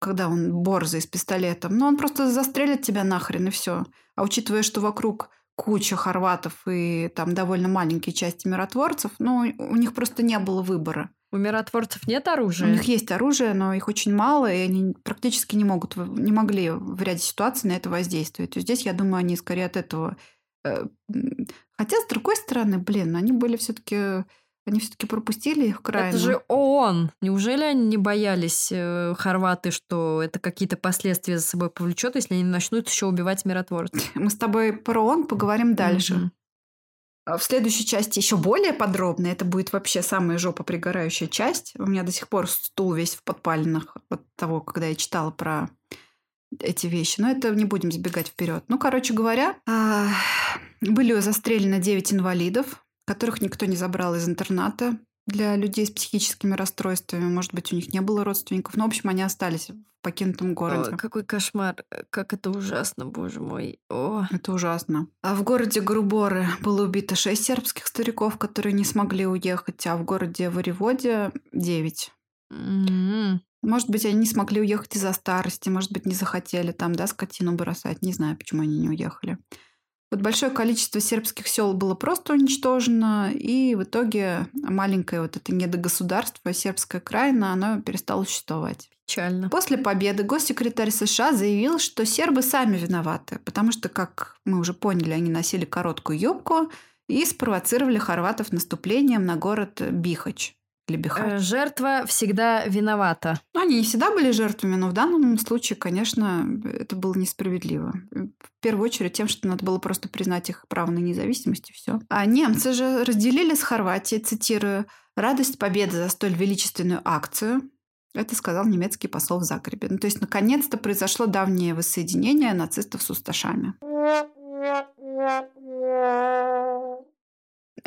когда он борзый с пистолетом, ну, он просто застрелит тебя нахрен, и все. А учитывая, что вокруг куча хорватов и там довольно маленькие части миротворцев, ну, у них просто не было выбора. У миротворцев нет оружия? У них есть оружие, но их очень мало, и они практически не могут, не могли в ряде ситуаций на это воздействовать. То есть здесь, я думаю, они скорее от этого... Хотя, с другой стороны, блин, они были все-таки, они все-таки пропустили их Краину. Это же ООН. Неужели они не боялись, э, хорваты, что это какие-то последствия за собой повлечет, если они начнут еще убивать миротворцев? Мы с тобой про ООН поговорим дальше. Mm-hmm. В следующей части еще более подробно. Это будет вообще самая жопа пригорающая часть. У меня до сих пор стул весь в подпалинах от того, когда я читала про эти вещи. Но это не будем забегать вперед. Ну, короче говоря, были застрелены девять инвалидов, которых никто не забрал из интерната для людей с психическими расстройствами. Может быть, у них не было родственников. Но, в общем, они остались в покинутом городе. О, какой кошмар. Как это ужасно, боже мой. О. Это ужасно. А в городе Груборы было убито шесть сербских стариков, которые не смогли уехать, а в городе Воеводе девять. Mm-hmm. Может быть, они не смогли уехать из-за старости, может быть, не захотели там, да, скотину бросать. Не знаю, почему они не уехали. Вот большое количество сербских сел было просто уничтожено, и в итоге маленькое вот это недогосударство, сербская Краина, оно перестало существовать. Печально. После победы госсекретарь США заявил, что сербы сами виноваты, потому что, как мы уже поняли, они носили короткую юбку и спровоцировали хорватов наступлением на город Бихач. Жертва всегда виновата. Они не всегда были жертвами, но в данном случае, конечно, это было несправедливо. В первую очередь тем, что надо было просто признать их право на независимость и все. А немцы же разделили с Хорватией, цитирую, «радость победы за столь величественную акцию». Это сказал немецкий посол в Загребе. Ну, то есть, наконец-то произошло давнее воссоединение нацистов с усташами.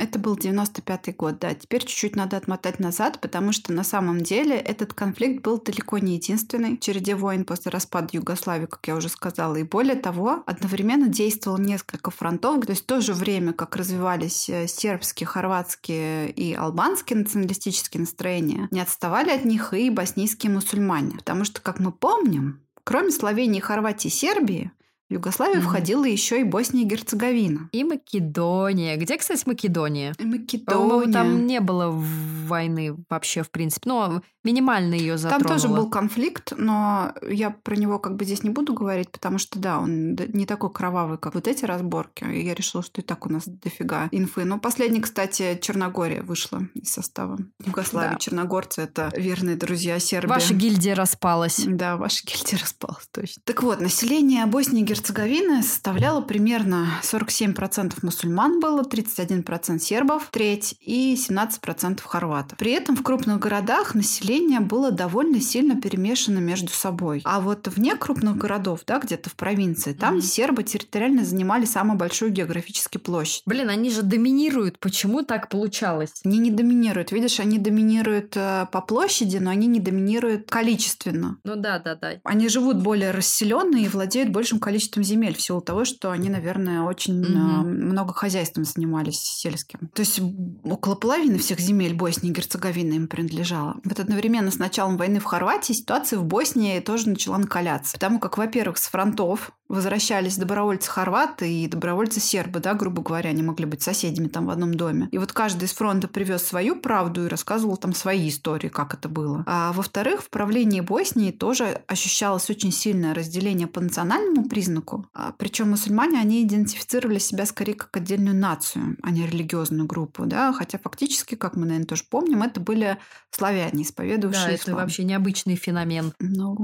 Это был девяносто пятый год, да. Теперь чуть-чуть надо отмотать назад, потому что на самом деле этот конфликт был далеко не единственный. В череде войн после распада Югославии, как я уже сказала, и более того, одновременно действовало несколько фронтов. То есть в то же время, как развивались сербские, хорватские и албанские националистические настроения, не отставали от них и боснийские мусульмане. Потому что, как мы помним, кроме Словении, Хорватии и Сербии, в Югославию mm-hmm. входила еще и Босния и Герцеговина. И Македония. Где, кстати, Македония? И Македония. По-моему, там не было войны вообще, в принципе. Но минимально ее затронуло. Там тоже был конфликт, но я про него как бы здесь не буду говорить, потому что, да, он не такой кровавый, как вот эти разборки. И я решила, что и так у нас дофига инфы. Но последний, кстати, Черногория вышла из состава Югославии. Да. Черногорцы — это верные друзья Сербии. Ваша гильдия распалась. Да, ваша гильдия распалась, точно. Так вот, население Боснии и Герцеговины Герцеговина составляла примерно сорок семь процентов мусульман было, тридцать один процент сербов, треть и семнадцать процентов хорватов. При этом в крупных городах население было довольно сильно перемешано между собой. А вот вне крупных городов, да, где-то в провинции, там mm-hmm. сербы территориально занимали самую большую географически площадь. Блин, они же доминируют. Почему так получалось? Они не доминируют. Видишь, они доминируют э, по площади, но они не доминируют количественно. Ну да, да, да. Они живут более расселенно и владеют большим количеством земель, в силу того, что они, наверное, очень mm-hmm. много хозяйством занимались сельским. То есть около половины всех земель Боснии и Герцеговины им принадлежало. Вот одновременно с началом войны в Хорватии ситуация в Боснии тоже начала накаляться. Потому как, во-первых, с фронтов возвращались добровольцы-хорваты и добровольцы-сербы, да, грубо говоря, они могли быть соседями там в одном доме. И вот каждый из фронта привез свою правду и рассказывал там свои истории, как это было. А во-вторых, в правлении Боснии тоже ощущалось очень сильное разделение по национальному признаку. А, причем мусульмане, они идентифицировали себя скорее как отдельную нацию, а не религиозную группу, да, хотя фактически, как мы, наверное, тоже помним, это были славяне, исповедующие да, ислам. Это вообще необычный феномен. Ну,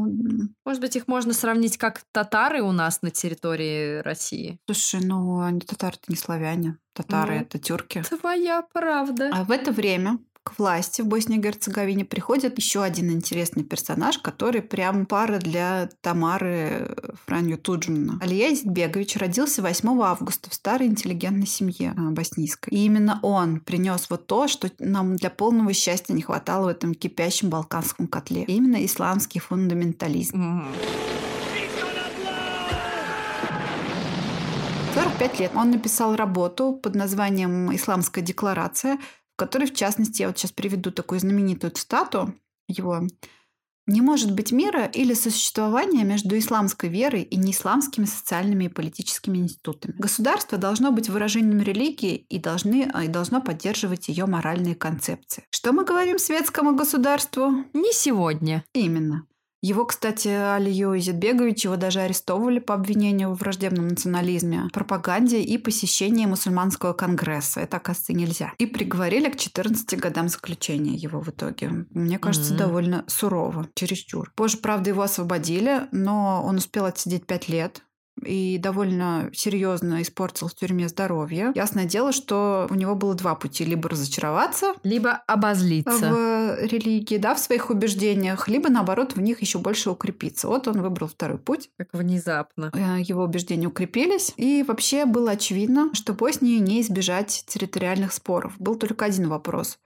может быть, их можно сравнить как татары у нас на территории России. Слушай, ну они татары-то не славяне. Татары ну, это тюрки. Твоя правда. А в это время к власти в Боснии и Герцеговине приходит еще один интересный персонаж, который прям пара для Тамары Франьо Туджмана. Алия Изетбегович родился восьмого августа в старой интеллигентной семье боснийской. И именно он принес вот то, что нам для полного счастья не хватало в этом кипящем балканском котле. И именно исламский фундаментализм. Mm-hmm. сорок пять лет он написал работу под названием «Исламская декларация», в которой, в частности, я вот сейчас приведу такую знаменитую цитату его. «Не может быть мира или сосуществования между исламской верой и неисламскими социальными и политическими институтами. Государство должно быть выражением религии и, должны, и должно поддерживать ее моральные концепции». Что мы говорим светскому государству? Не сегодня. Именно. Его, кстати, Алию Изетбегович, его даже арестовывали по обвинению в враждебном национализме, пропаганде и посещении мусульманского конгресса. Это, оказывается, нельзя. И приговорили к четырнадцати годам заключения его в итоге. Мне кажется, mm-hmm. довольно сурово, чересчур. Позже, правда, его освободили, но он успел отсидеть пять лет. И довольно серьезно испортил в тюрьме здоровье. Ясное дело, что у него было два пути. Либо разочароваться, либо обозлиться в религии, да, в своих убеждениях, либо, наоборот, в них еще больше укрепиться. Вот он выбрал второй путь. Как внезапно. Его убеждения укрепились. И вообще было очевидно, что Боснии не избежать территориальных споров. Был только один вопрос.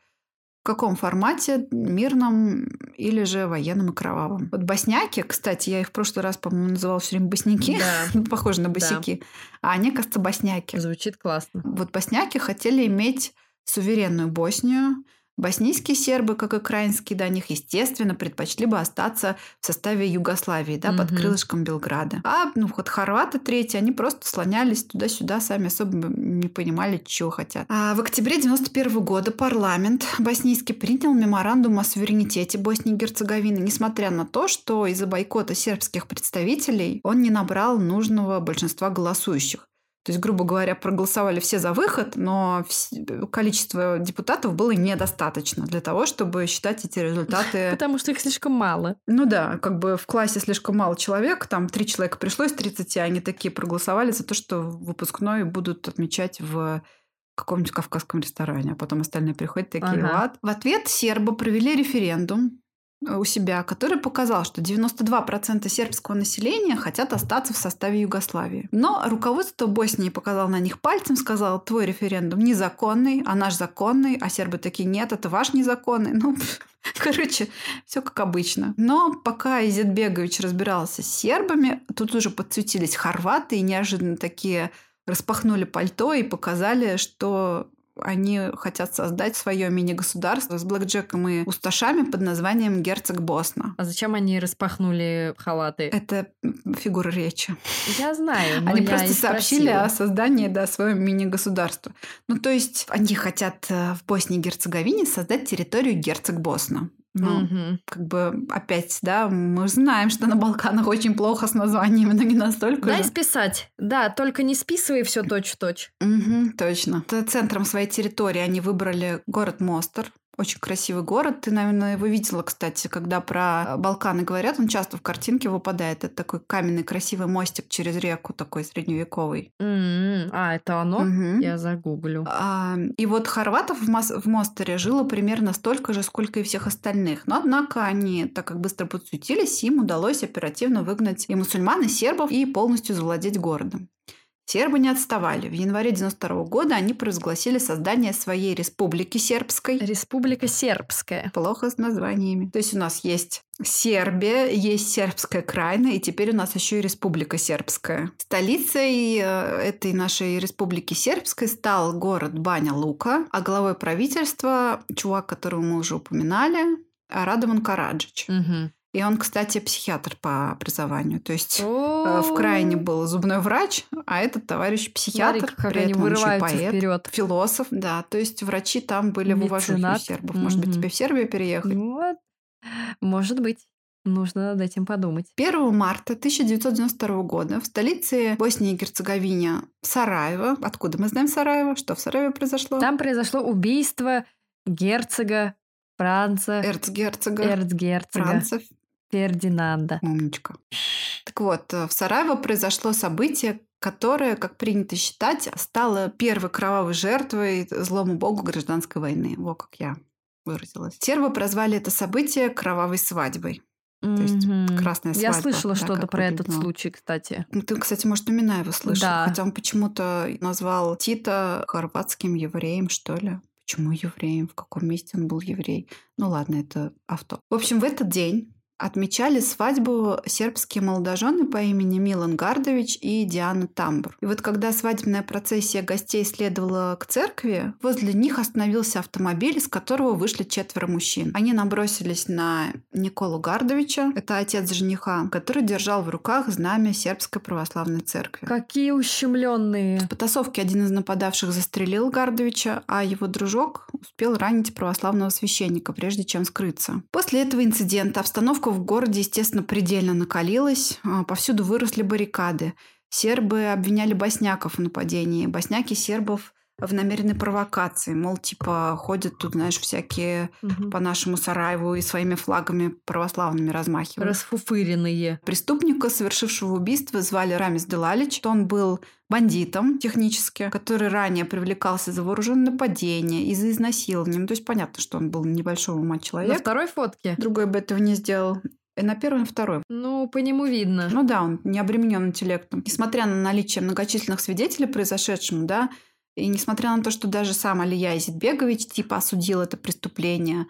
В каком формате? Мирном или же военном и кровавом? Вот босняки, кстати, я их в прошлый раз, по-моему, называла все время босняки, да. Похоже на босяки, да. А они, кажется, босняки. Звучит классно. Вот босняки хотели иметь суверенную Боснию. Боснийские сербы, как и украинские, да, них, естественно, предпочли бы остаться в составе Югославии, да, mm-hmm. под крылышком Белграда. А, ну, вот хорваты третьи, они просто слонялись туда-сюда, сами особо не понимали, чего хотят. А в октябре девяносто первого года парламент боснийский принял меморандум о суверенитете Боснии и Герцеговины, несмотря на то, что из-за бойкота сербских представителей он не набрал нужного большинства голосующих. То есть, грубо говоря, проголосовали все за выход, но количество депутатов было недостаточно для того, чтобы считать эти результаты... Потому что их слишком мало. Ну да, как бы в классе слишком мало человек, там три человека пришло из тридцати, они такие проголосовали за то, что выпускной будут отмечать в каком-нибудь кавказском ресторане, а потом остальные приходят такие, ага. В ответ сербы провели референдум, у себя, который показал, что девяносто два процента сербского населения хотят остаться в составе Югославии. Но руководство Боснии показало на них пальцем, сказало: твой референдум незаконный, а наш законный, а сербы такие: нет, это ваш незаконный. Ну, короче, все как обычно. Но пока Изетбегович разбирался с сербами, тут уже подсветились хорваты и неожиданно такие распахнули пальто и показали, что они хотят создать свое мини-государство с блэкджеком и усташами под названием «Герцог Босна». А зачем они распахнули халаты? Это фигура речи. Я знаю, но Они я просто и сообщили спросила. о создании, да, своего мини-государства. Ну, то есть, они хотят в Боснии и Герцеговине создать территорию «Герцог Босна». Ну, угу. как бы опять, да, мы знаем, что на Балканах очень плохо с названиями, но не настолько. Дай же. списать. Да, только не списывай все точь-в-точь. Угу, точно. Центром своей территории они выбрали город Мостар. Очень красивый город. Ты, наверное, его видела, кстати, когда про Балканы говорят. Он часто в картинке выпадает. Это такой каменный красивый мостик через реку, такой средневековый. Mm-hmm. А, это оно? Mm-hmm. Я загуглю. А, и вот хорватов в, Мос- в Мостаре жило примерно столько же, сколько и всех остальных. Но, однако, они, так как быстро подсуетились, им удалось оперативно выгнать и мусульман, и сербов, и полностью завладеть городом. Сербы не отставали. В январе девяносто второго года они провозгласили создание своей республики сербской. Республика сербская. Плохо с названиями. То есть у нас есть Сербия, есть сербская краина, и теперь у нас еще и республика сербская. Столицей этой нашей республики сербской стал город Бanja Luka, а главой правительства чувак, которого мы уже упоминали, Радован Караджич. Угу. И он, кстати, психиатр по образованию. То есть О-о-о. в краине был зубной врач, а этот товарищ психиатр, Смотри, при этом он еще поэт, вперед. философ. Да, то есть врачи там были в уважении сербов. Может быть, тебе в Сербию переехать? Вот. Может быть. Нужно над этим подумать. первого марта тысяча девятьсот девяносто второго года в столице Боснии и Герцеговине Сараево. Откуда мы знаем Сараево? Что в Сараеве произошло? Там произошло убийство герцога Франца. Эрцгерцога. Эрцгерцога. Франца. Фердинанда. Умничка. Так вот, в Сараево произошло событие, которое, как принято считать, стало первой кровавой жертвой, злому богу, гражданской войны. Во как я выразилась. Сербы прозвали это событие «кровавой свадьбой». Mm-hmm. То есть красная свадьба. Я слышала да, что-то про выглядел. этот случай, кстати. Ты, кстати, может, у меня его слышала. Да. Хотя он почему-то назвал Тита хорватским евреем, что ли. Почему евреем? В каком месте он был еврей? Ну ладно, это авто. В общем, в этот день отмечали свадьбу сербские молодожены по имени Милан Гардович и Диана Тамбур. И вот когда свадебная процессия гостей следовала к церкви, возле них остановился автомобиль, из которого вышли четверо мужчин. Они набросились на Николу Гардовича, это отец жениха, который держал в руках знамя сербской православной церкви. Какие ущемленные! В потасовке один из нападавших застрелил Гардовича, а его дружок успел ранить православного священника, прежде чем скрыться. После этого инцидента обстановка в городе, естественно, предельно накалилось. Повсюду выросли баррикады. Сербы обвиняли босняков в нападении. Босняки сербов в намеренной провокации. Мол, типа, ходят тут, знаешь, всякие угу. по нашему Сараеву и своими флагами православными размахивают. Расфуфыренные. Преступника, совершившего убийство, звали Рамиз Делалич. Он был бандитом технически, который ранее привлекался за вооруженное нападение и за изнасилование. То есть понятно, что он был небольшого ума человек. На второй фотке? Другой бы этого не сделал. И на первый, и на второй. Ну, по нему видно. Ну да, он не обременен интеллектом. Несмотря на наличие многочисленных свидетелей произошедшему, да, и несмотря на то, что даже сам Алия Изетбегович типа осудил это преступление,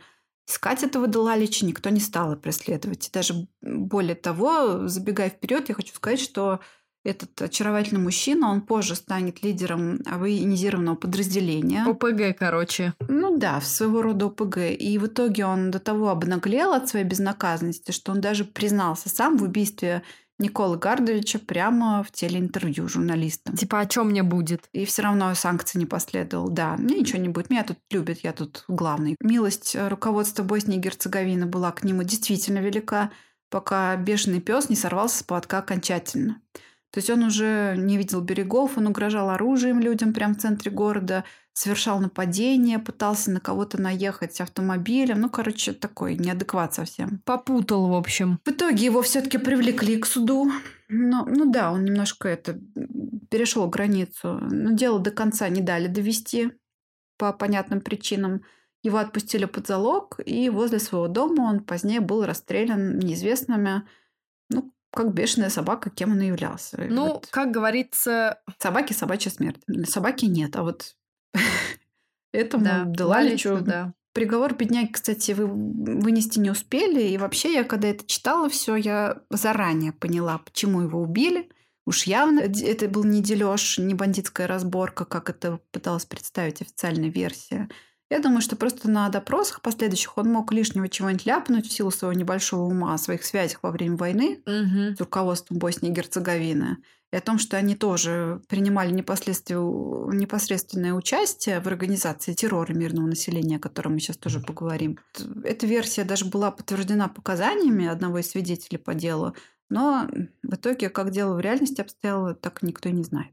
искать этого Делалича никто не стал и преследовать. И даже более того, забегая вперед, я хочу сказать, что этот очаровательный мужчина, он позже станет лидером военизированного подразделения. ОПГ, короче. Ну да, своего рода ОПГ. И в итоге он до того обнаглел от своей безнаказанности, что он даже признался сам в убийстве Николы Гардовича прямо в телеинтервью журналистам. Типа, а чё мне будет? И все равно санкций не последовало. Да, мне ничего не будет. Меня тут любят, я тут главный. Милость руководства Боснии и Герцеговины была к нему действительно велика, пока бешеный пес не сорвался с поводка окончательно. То есть он уже не видел берегов, он угрожал оружием людям прямо в центре города, совершал нападения, пытался на кого-то наехать автомобилем. Ну, короче, такой неадекват совсем. Попутал, в общем. В итоге его все-таки привлекли к суду. Но, ну да, он немножко это перешел границу. Но дело до конца не дали довести по понятным причинам. Его отпустили под залог, и возле своего дома он позднее был расстрелян неизвестными, ну, как бешеная собака, кем он и являлся. Ну, вот, как говорится... Собаки – собачья смерть. Собаки нет, а вот этому Делаличу... Приговор бедняги, кстати, вы вынести не успели. И вообще, я когда это читала все, я заранее поняла, почему его убили. Уж явно это был не дележ, не бандитская разборка, как это пыталась представить официальная версия. Я думаю, что просто на допросах последующих он мог лишнего чего-нибудь ляпнуть в силу своего небольшого ума, о своих связях во время войны угу. с руководством Боснии и Герцеговины, и о том, что они тоже принимали непосредственное участие в организации террора мирного населения, о котором мы сейчас тоже поговорим. Эта версия даже была подтверждена показаниями одного из свидетелей по делу, но в итоге, как дело в реальности обстояло, так никто и не знает.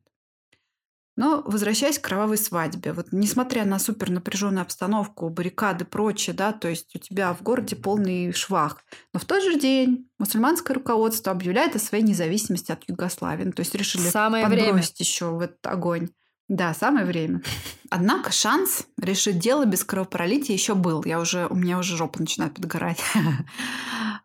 Но возвращаясь к кровавой свадьбе, вот несмотря на супернапряженную обстановку, баррикады и прочее, да, то есть у тебя в городе полный швах, но в тот же день мусульманское руководство объявляет о своей независимости от Югославии, ну, то есть решили самое подбросить время. еще в этот огонь. Да, самое время. Однако шанс решить дело без кровопролития еще был. Я уже, у меня уже жопа начинает подгорать.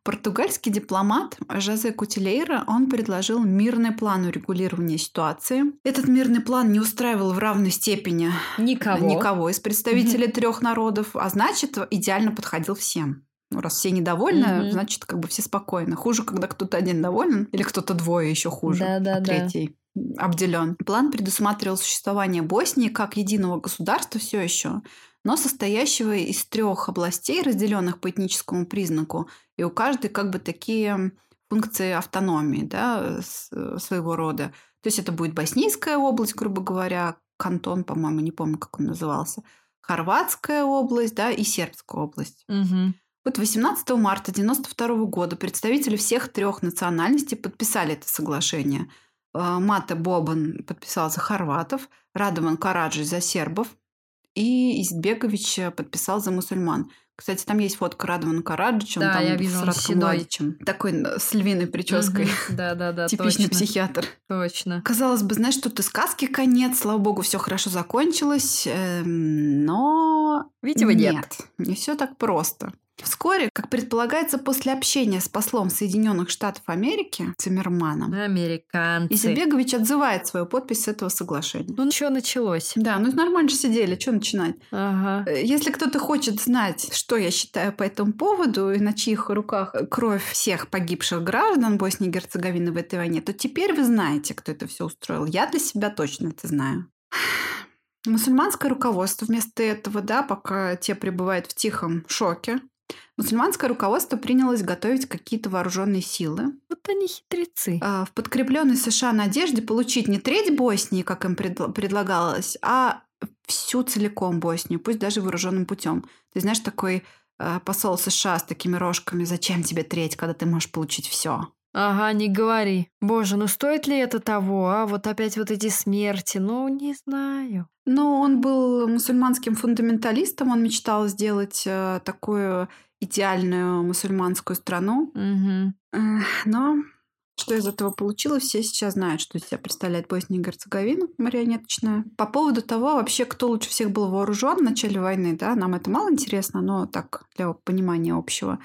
Португальский дипломат Жозе Кутилейра, он предложил мирный план урегулирования ситуации. Этот мирный план не устраивал в равной степени никого, никого из представителей угу. трех народов, а значит, идеально подходил всем. Раз все недовольны, угу. значит, как бы все спокойны. Хуже, когда кто-то один доволен, или кто-то двое еще хуже, да, да, а третий. Да. Обделен. План предусматривал существование Боснии как единого государства все еще, но состоящего из трех областей, разделенных по этническому признаку, и у каждой как бы такие функции автономии, да, своего рода. То есть это будет Боснийская область, грубо говоря, кантон, по-моему, не помню, как он назывался, Хорватская область, да, и Сербская область. Угу. Вот восемнадцатого марта девяносто второго года представители всех трех национальностей подписали это соглашение. Мата Бобан подписал за хорватов, Радован Караджич за сербов и Изетбегович подписал за мусульман. Кстати, там есть фотка Радована Караджича, он да, там я вижу, с Ратко Младичем. Такой с львиной прической. Угу. Да, да, да. Типичный точно. Психиатр. Точно. Казалось бы, знаешь, тут и сказки конец, слава богу, все хорошо закончилось, но... Видимо, нет. нет. Не все так просто. Вскоре, как предполагается, после общения с послом Соединенных Штатов Америки Циммерманом, американцы, Изетбегович отзывает свою подпись с этого соглашения. Ну, что началось? Да, ну нормально же сидели, что начинать? Ага. Если кто-то хочет знать, что я считаю по этому поводу и на чьих руках кровь всех погибших граждан Боснии и Герцеговины в этой войне, то теперь вы знаете, кто это все устроил. Я для себя точно это знаю. Мусульманское руководство вместо этого, да, пока те пребывают в тихом шоке, мусульманское руководство принялось готовить какие-то вооруженные силы. Вот они хитрецы. В подкрепленной США надежде получить не треть Боснии, как им предлагалось, а всю целиком Боснию, пусть даже вооруженным путем. Ты знаешь, такой посол США с такими рожками: зачем тебе треть, когда ты можешь получить все? Ага, не говори. Боже, ну стоит ли это того, а? Вот опять вот эти смерти. Ну, не знаю. Ну, он был мусульманским фундаменталистом. Он мечтал сделать э, такую идеальную мусульманскую страну. Угу. Но что из этого получилось, все сейчас знают, что из себя представляет Босния и Герцеговина марионеточная. По поводу того, вообще, кто лучше всех был вооружен в начале войны, да, нам это мало интересно, но так, для понимания общего.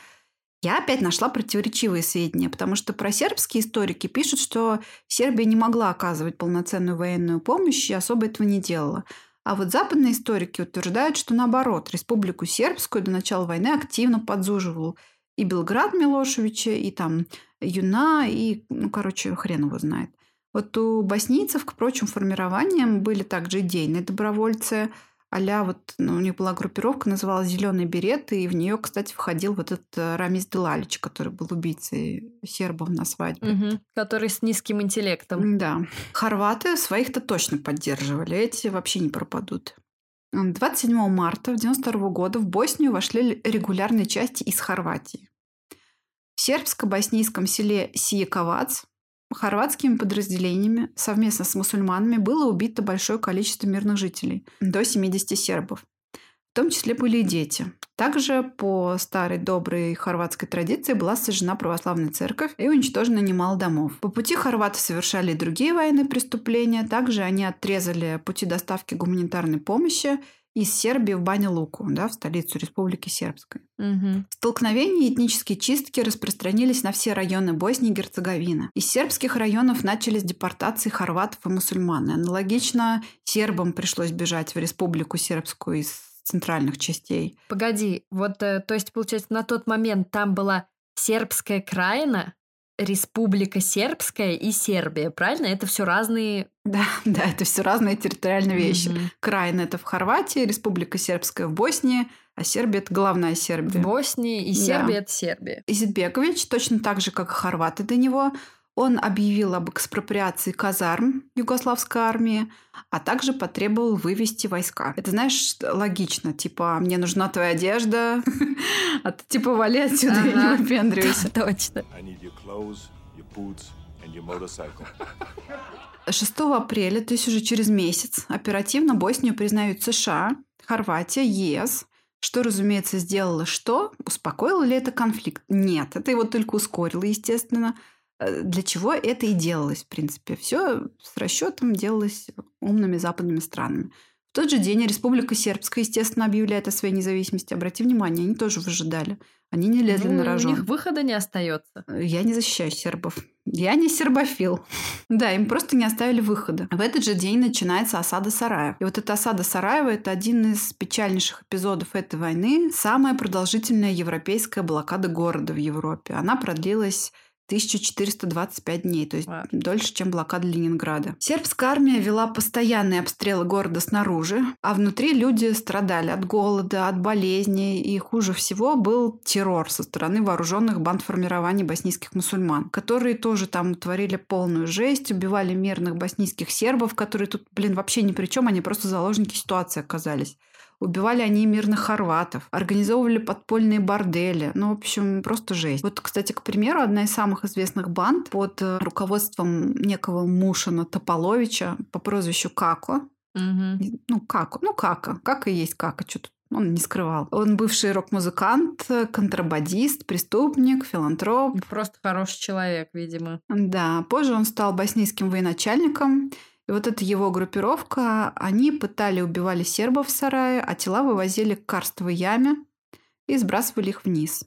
Я опять нашла противоречивые сведения, потому что про сербские историки пишут, что Сербия не могла оказывать полноценную военную помощь и особо этого не делала. А вот западные историки утверждают, что наоборот, Республику Сербскую до начала войны активно подзуживал и Белград Милошевича, и там Юна, и, ну, короче, хрен его знает. Вот у боснийцев, к прочим формированиям, были также идейные добровольцы, а-ля вот, ну, у них была группировка, называлась «Зелёные береты», и в нее, кстати, входил вот этот Рамиз Делалич, который был убийцей сербов на свадьбе. Угу, который с низким интеллектом. Да. Хорваты своих-то точно поддерживали, эти вообще не пропадут. двадцать седьмого марта девяносто второго года в Боснию вошли регулярные части из Хорватии. В сербско-боснийском селе Сиековац хорватскими подразделениями совместно с мусульманами было убито большое количество мирных жителей, до семидесяти сербов. В том числе были и дети. Также по старой доброй хорватской традиции была сожжена православная церковь и уничтожено немало домов. По пути хорваты совершали и другие военные преступления. Также они отрезали пути доставки гуманитарной помощи из Сербии в Бanja-Луку, да, в столицу Республики Сербской. Угу. Столкновения и этнические чистки распространились на все районы Боснии и Герцеговины. Из сербских районов начались депортации хорватов и мусульман. Аналогично сербам пришлось бежать в Республику Сербскую из центральных частей. Погоди, вот, то есть, получается, на тот момент там была Сербская Краина, Республика Сербская и Сербия, правильно? Это все разные... Да, да, это все разные территориальные вещи. Mm-hmm. Краина – это в Хорватии, Республика Сербская в Боснии, а Сербия – это главная Сербия. В Боснии и Сербия да. – это Сербия. Изетбегович, точно так же, как и хорваты до него, он объявил об экспроприации казарм югославской армии, а также потребовал вывести войска. Это, знаешь, логично. Типа, мне нужна твоя одежда, а ты, типа, вали отсюда и не выпендривайся. Точно. шестого апреля, то есть уже через месяц, оперативно Боснию признают США, Хорватия, ЕС. Что, разумеется, сделало что? Успокоило ли это конфликт? Нет, это его только ускорило, естественно. Для чего это и делалось, в принципе. Все с расчетом делалось умными западными странами. В тот же день Республика Сербская, естественно, объявляет о своей независимости. Обрати внимание, они тоже выжидали. Они не лезли ну, на рожон. У них выхода не остается. Я не защищаю сербов. Я не сербофил. Да, им просто не оставили выхода. В этот же день начинается осада Сараева. И вот эта осада Сараева – это один из печальнейших эпизодов этой войны. Самая продолжительная европейская блокада города в Европе. Она продлилась... тысяча четыреста двадцать пять дней, то есть wow. дольше, чем блокада Ленинграда. Сербская армия вела постоянные обстрелы города снаружи, а внутри люди страдали от голода, от болезней, и хуже всего был террор со стороны вооруженных бандформирований боснийских мусульман, которые тоже там творили полную жесть, убивали мирных боснийских сербов, которые тут, блин, вообще ни при чем, они просто заложники ситуации оказались. Убивали они мирных хорватов, организовывали подпольные бордели. Ну, в общем, просто жесть. Вот, кстати, к примеру, одна из самых известных банд под руководством некого Мушана Тополовича по прозвищу Како. Угу. Ну, Како. Ну, Како. Как и есть Како. Что-то он не скрывал. Он бывший рок-музыкант, контрабандист, преступник, филантроп. Просто хороший человек, видимо. Да. Позже он стал боснийским военачальником. И вот эта его группировка, они пытали, убивали сербов в сарае, а тела вывозили к карстовой яме и сбрасывали их вниз.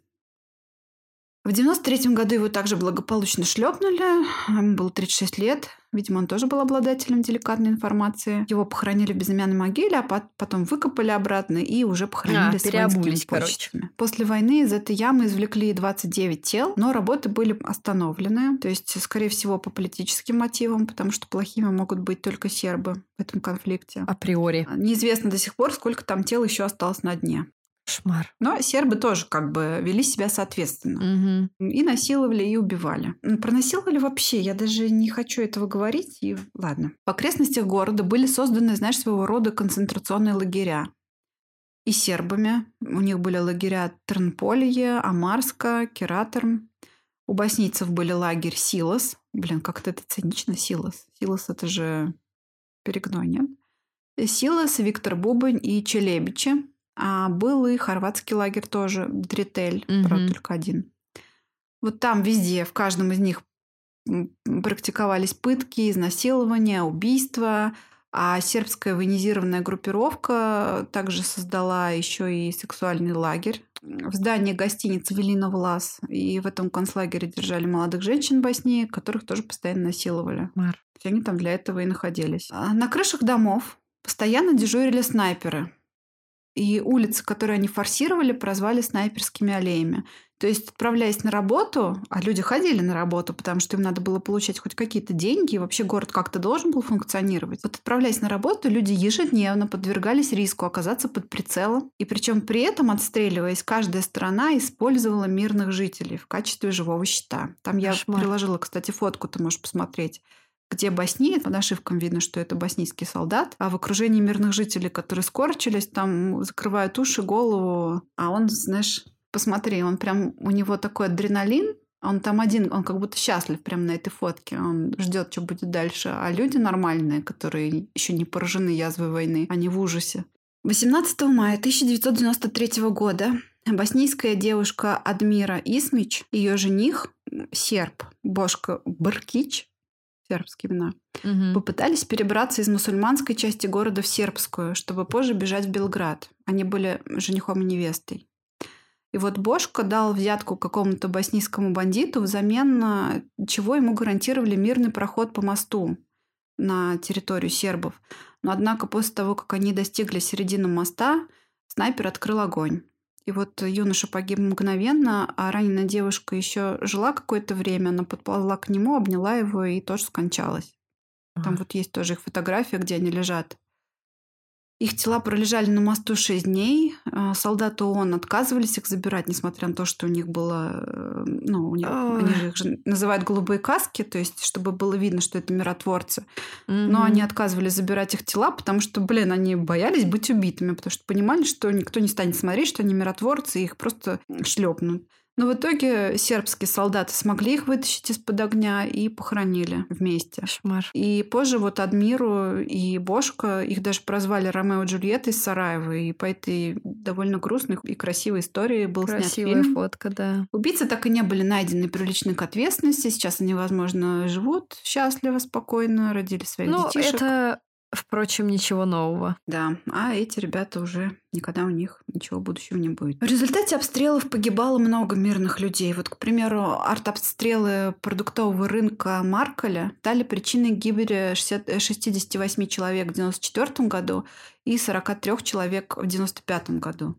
В девяносто третьем году его также благополучно шлепнули. Ему было тридцать шесть лет. Видимо, он тоже был обладателем деликатной информации. Его похоронили в безымянной могиле, а потом выкопали обратно и уже похоронили а, с воинскими почестями. После войны из этой ямы извлекли двадцать девять тел, но работы были остановлены. То есть, скорее всего, по политическим мотивам, потому что плохими могут быть только сербы в этом конфликте. Априори. Неизвестно до сих пор, сколько там тел еще осталось на дне. Шмар. Но сербы тоже как бы вели себя соответственно. Угу. И насиловали, и убивали. Про насиловали вообще я даже не хочу этого говорить. И ладно. В окрестностях города были созданы, знаешь, своего рода концентрационные лагеря. И сербами. У них были лагеря Тернополье, Амарска, Кератерм. У боснийцев были лагерь Силос. Блин, как-то это цинично, Силос. Силос – это же перегной, нет? Силос, Виктор Бубань и Челебичи. А был и хорватский лагерь тоже, Дретель, mm-hmm. правда, только один. Вот там везде, в каждом из них практиковались пытки, изнасилования, убийства. А сербская военизированная группировка также создала еще и сексуальный лагерь. В здании гостиницы вели на влас. И в этом концлагере держали молодых женщин в Боснии, которых тоже постоянно насиловали. Mm-hmm. Они там для этого и находились. А на крышах домов постоянно дежурили снайперы. И улицы, которые они форсировали, прозвали снайперскими аллеями. То есть, отправляясь на работу, а люди ходили на работу, потому что им надо было получать хоть какие-то деньги, и вообще город как-то должен был функционировать. Вот отправляясь на работу, люди ежедневно подвергались риску оказаться под прицелом. И причем при этом, отстреливаясь, каждая сторона использовала мирных жителей в качестве живого щита. Там я Шмар. приложила, кстати, фотку, ты можешь посмотреть. Где Босния, по нашивкам видно, что это боснийский солдат, а в окружении мирных жителей, которые скорчились, там закрывают уши, голову, а он, знаешь, посмотри, он прям, у него такой адреналин, он там один, он как будто счастлив прям на этой фотке, он ждет, что будет дальше, а люди нормальные, которые еще не поражены язвой войны, они в ужасе. восемнадцатого мая тысяча девятьсот девяносто третьего года боснийская девушка Адмира Исмич, ее жених, серб Бошко Баркич, сербские имена, угу. попытались перебраться из мусульманской части города в сербскую, чтобы позже бежать в Белград. Они были женихом и невестой. И вот Бошко дал взятку какому-то боснийскому бандиту, взамен на чего ему гарантировали мирный проход по мосту на территорию сербов. Но однако после того, как они достигли середины моста, снайпер открыл огонь. И вот юноша погиб мгновенно, а раненая девушка еще жила какое-то время, она подползла к нему, обняла его и тоже скончалась. Там вот есть тоже их фотография, где они лежат. Их тела пролежали на мосту шесть дней. Солдаты ООН отказывались их забирать, несмотря на то, что у них было... Ну, у них, они же их же называют голубые каски, то есть, чтобы было видно, что это миротворцы. Mm-hmm. Но они отказывались забирать их тела, потому что, блин, они боялись быть убитыми, потому что понимали, что никто не станет смотреть, что они миротворцы, и их просто шлепнут. Но в итоге сербские солдаты смогли их вытащить из-под огня и похоронили вместе. Шмар. И позже вот Адмиру и Бошко, их даже прозвали Ромео и Джульетта из Сараева. И по этой довольно грустной и красивой истории был Красивая снят фильм. Фотка, да. Убийцы так и не были найдены, привлечены к ответственности. Сейчас они, возможно, живут счастливо, спокойно, родили своих ну, детишек. Это... Впрочем, ничего нового. Да, а эти ребята уже никогда у них ничего будущего не будет. В результате обстрелов погибало много мирных людей. Вот, к примеру, артобстрелы продуктового рынка Маркаля стали причиной гибели шестьдесят восемь человек в девяносто четвёртом году и сорок три человек в девяносто пятом году.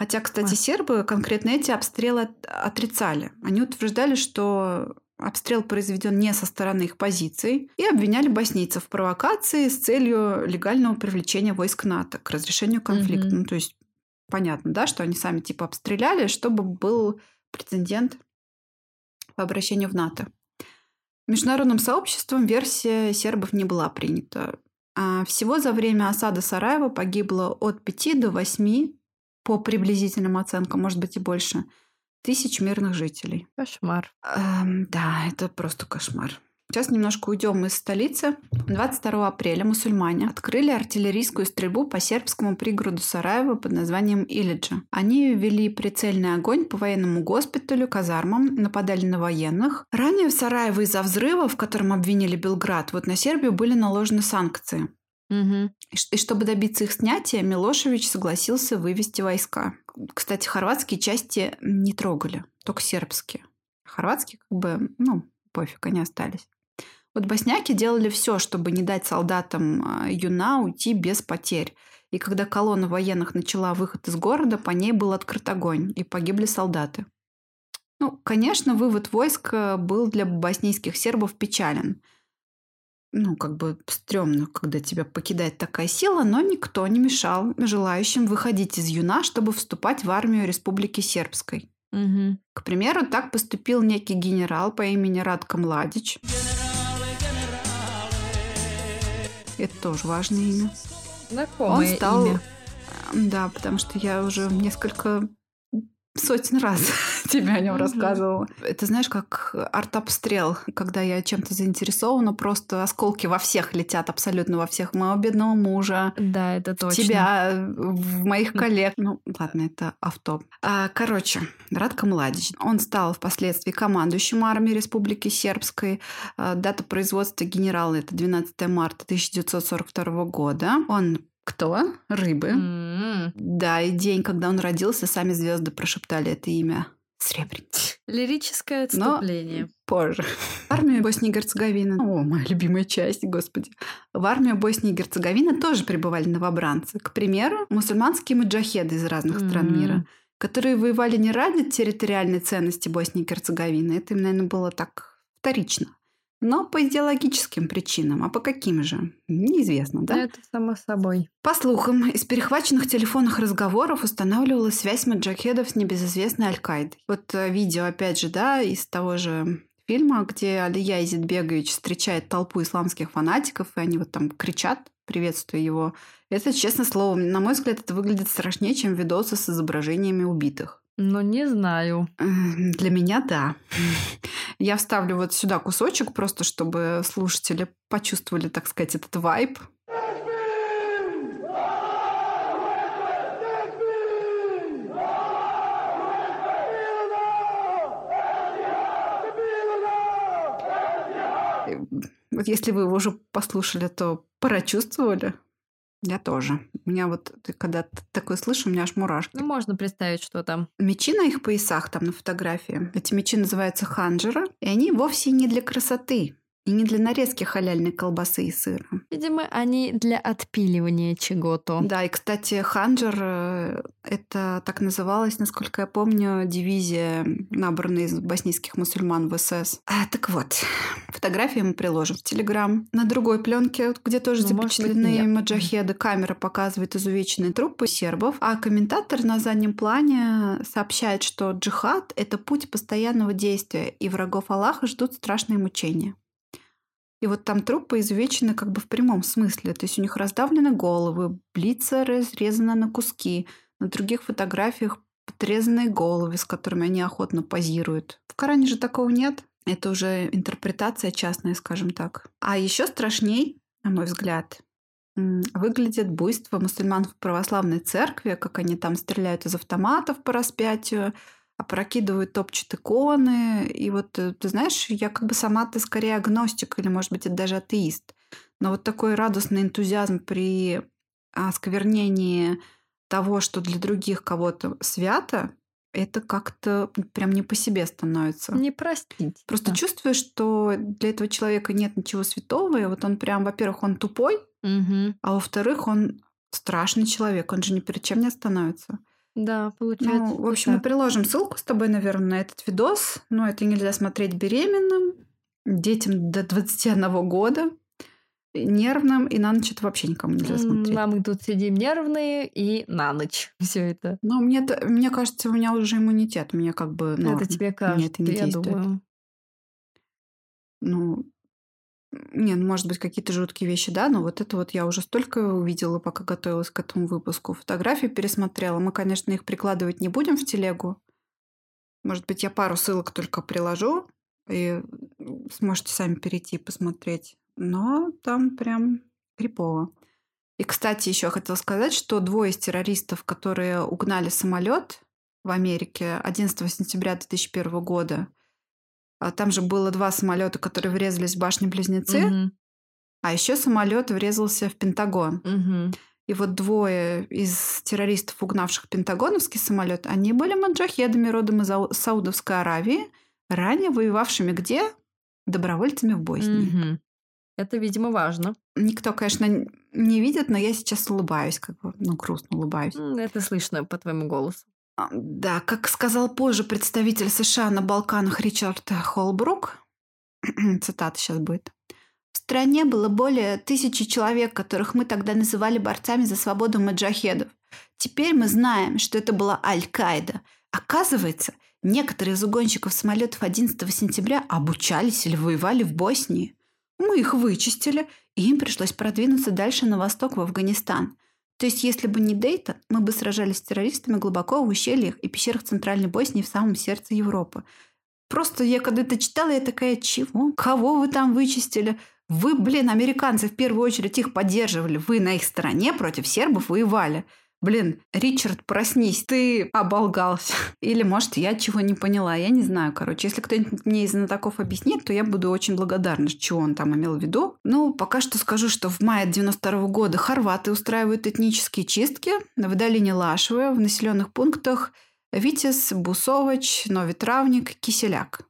Хотя, кстати, а. сербы конкретно эти обстрелы отрицали. Они утверждали, что... Обстрел произведен не со стороны их позиций, и обвиняли боснийцев в провокации с целью легального привлечения войск НАТО к разрешению конфликта. Mm-hmm. Ну, то есть, понятно, да, что они сами типа обстреляли, чтобы был прецедент по обращению в НАТО. Международным сообществом версия сербов не была принята. А всего за время осады Сараева погибло от пяти до восьми, по приблизительным оценкам, может быть и больше, тысяч мирных жителей. Кошмар. Эм, да, это просто кошмар. Сейчас немножко уйдем из столицы. двадцать второго апреля мусульмане открыли артиллерийскую стрельбу по сербскому пригороду Сараева под названием Илиджа. Они вели прицельный огонь по военному госпиталю, казармам, нападали на военных. Ранее в Сараево из-за взрыва, в котором обвинили Белград, вот на Сербию были наложены санкции. Угу. И чтобы добиться их снятия, Милошевич согласился вывести войска. Кстати, хорватские части не трогали, только сербские. Хорватские как бы, ну, пофиг, они остались. Вот босняки делали все, чтобы не дать солдатам Юна уйти без потерь. И когда колонна военных начала выход из города, по ней был открыт огонь, и погибли солдаты. Ну, конечно, вывод войск был для боснийских сербов печален. Ну, как бы стрёмно, когда тебя покидает такая сила, но никто не мешал желающим выходить из Юна, чтобы вступать в армию Республики Сербской. Угу. К примеру, так поступил некий генерал по имени Ратко Младич. Генералы, генералы. Это тоже важное имя. Знакомое Он стал... имя. Да, потому что я уже несколько... сотен раз тебе о нем mm-hmm. рассказывала. Это, знаешь, как артобстрел, когда я чем-то заинтересована, просто осколки во всех летят, абсолютно во всех. Моего бедного мужа. Да, это точно. Тебя, в моих коллег. Ну, ладно, это авто. А, короче, Ратко Младич. Он стал впоследствии командующим армией Республики Сербской. Дата производства генерала – это двенадцатого марта тысяча девятьсот сорок второго года. Он... Кто? Рыбы. Mm-hmm. Да, и день, когда он родился, сами звезды прошептали это имя. Сребреник. Лирическое отступление. Но позже. В армию Боснии и Герцеговины. О, моя любимая часть, господи. В армию Боснии и Герцеговины тоже прибывали новобранцы. К примеру, мусульманские маджахеды из разных mm-hmm. стран мира, которые воевали не ради территориальной ценности Боснии и Герцеговины. Это им, наверное, было так вторично. Но по идеологическим причинам. А по каким же? Неизвестно, да? Это само собой. По слухам, из перехваченных телефонных разговоров устанавливалась связь маджахедов с небезызвестной Аль-Каидой. Вот видео, опять же, да, из того же фильма, где Алия Изетбегович встречает толпу исламских фанатиков, и они вот там кричат, приветствуя его. Это, честно слово, на мой взгляд, это выглядит страшнее, чем видосы с изображениями убитых. Ну, не знаю. Для меня – да. Я вставлю вот сюда кусочек, просто чтобы слушатели почувствовали, так сказать, этот вайб. Вот если вы его уже послушали, то прочувствовали. Я тоже. У меня вот, когда такое слышу, у меня аж мурашки. Ну, можно представить, что там. Мечи на их поясах там на фотографии. Эти мечи называются ханджера, и они вовсе не для красоты. И не для нарезки халяльной колбасы и сыра. Видимо, они для отпиливания чего-то. Да, и, кстати, ханджер – это так называлась, насколько я помню, дивизия, набранная из боснийских мусульман в эс эс. А, так вот, фотографии мы приложим в Телеграм. На другой пленке, где тоже ну, запечатлены маджахеды, камера показывает изувеченные трупы сербов, а комментатор на заднем плане сообщает, что джихад – это путь постоянного действия, и врагов Аллаха ждут страшные мучения. И вот там трупы изувечены как бы в прямом смысле. То есть у них раздавлены головы, блица разрезана на куски. На других фотографиях подрезанные головы, с которыми они охотно позируют. В Коране же такого нет. Это уже интерпретация частная, скажем так. А еще страшней, на мой взгляд, выглядит буйство мусульман в православной церкви, как они там стреляют из автоматов по распятию, опрокидывают, топчут иконы. И вот, ты знаешь, я как бы сама-то скорее агностик, или, может быть, это даже атеист. Но вот такой радостный энтузиазм при осквернении того, что для других кого-то свято, это как-то прям не по себе становится. Не простить. Просто да. Чувствуешь, что для этого человека нет ничего святого, и вот он прям, во-первых, он тупой, угу. А во-вторых, он страшный человек, он же ни перед чем не остановится. Да, получается. Ну, в общем, так. Мы приложим ссылку с тобой, наверное, на этот видос. Но это нельзя смотреть беременным, детям до двадцати одного года, нервным, и на ночь это вообще никому нельзя смотреть. Да, мы тут сидим нервные и на ночь все это. Ну, мне, мне кажется, у меня уже иммунитет. Мне как бы норм. Это тебе кажется, это не я действует. Думаю. Ну, не, ну, может быть, какие-то жуткие вещи, да, но вот это вот я уже столько увидела, пока готовилась к этому выпуску. Фотографии пересмотрела. Мы, конечно, их прикладывать не будем в телегу. Может быть, я пару ссылок только приложу, и сможете сами перейти и посмотреть. Но там прям крипово. И, кстати, еще хотела сказать, что двое из террористов, которые угнали самолет в Америке одиннадцатого сентября две тысячи первого года, там же было два самолета, которые врезались в башни-близнецы, угу. А еще самолет врезался в Пентагон. Угу. И вот двое из террористов, угнавших пентагоновский самолет, они были маджахедами родом из Саудовской Аравии, ранее воевавшими где? Добровольцами в Боснии. Угу. Это, видимо, важно. Никто, конечно, не видит, но я сейчас улыбаюсь, как бы, ну, грустно улыбаюсь. Это слышно по твоему голосу. Да, как сказал позже представитель США на Балканах Ричард Холбрук, цитата сейчас будет, в стране было более тысячи человек, которых мы тогда называли борцами за свободу маджахедов. Теперь мы знаем, что это была Аль-Каида. Оказывается, некоторые из угонщиков самолетов одиннадцатого сентября обучались или воевали в Боснии. Мы их вычистили, и им пришлось продвинуться дальше на восток в Афганистан. То есть, если бы не Дейтон, мы бы сражались с террористами глубоко в ущельях и пещерах Центральной Боснии в самом сердце Европы. Просто я когда это читала, я такая, чего? Кого вы там вычистили? Вы, блин, американцы в первую очередь их поддерживали. Вы на их стороне против сербов воевали. Блин, Ричард, проснись, ты оболгался. Или, может, я чего не поняла, я не знаю, короче. Если кто-нибудь мне из знатоков объяснит, то я буду очень благодарна, чего он там имел в виду. Ну, пока что скажу, что в мае девяносто второго года хорваты устраивают этнические чистки в долине Лашвы, в населенных пунктах Витес, Бусович, Нови Травник, Киселяк.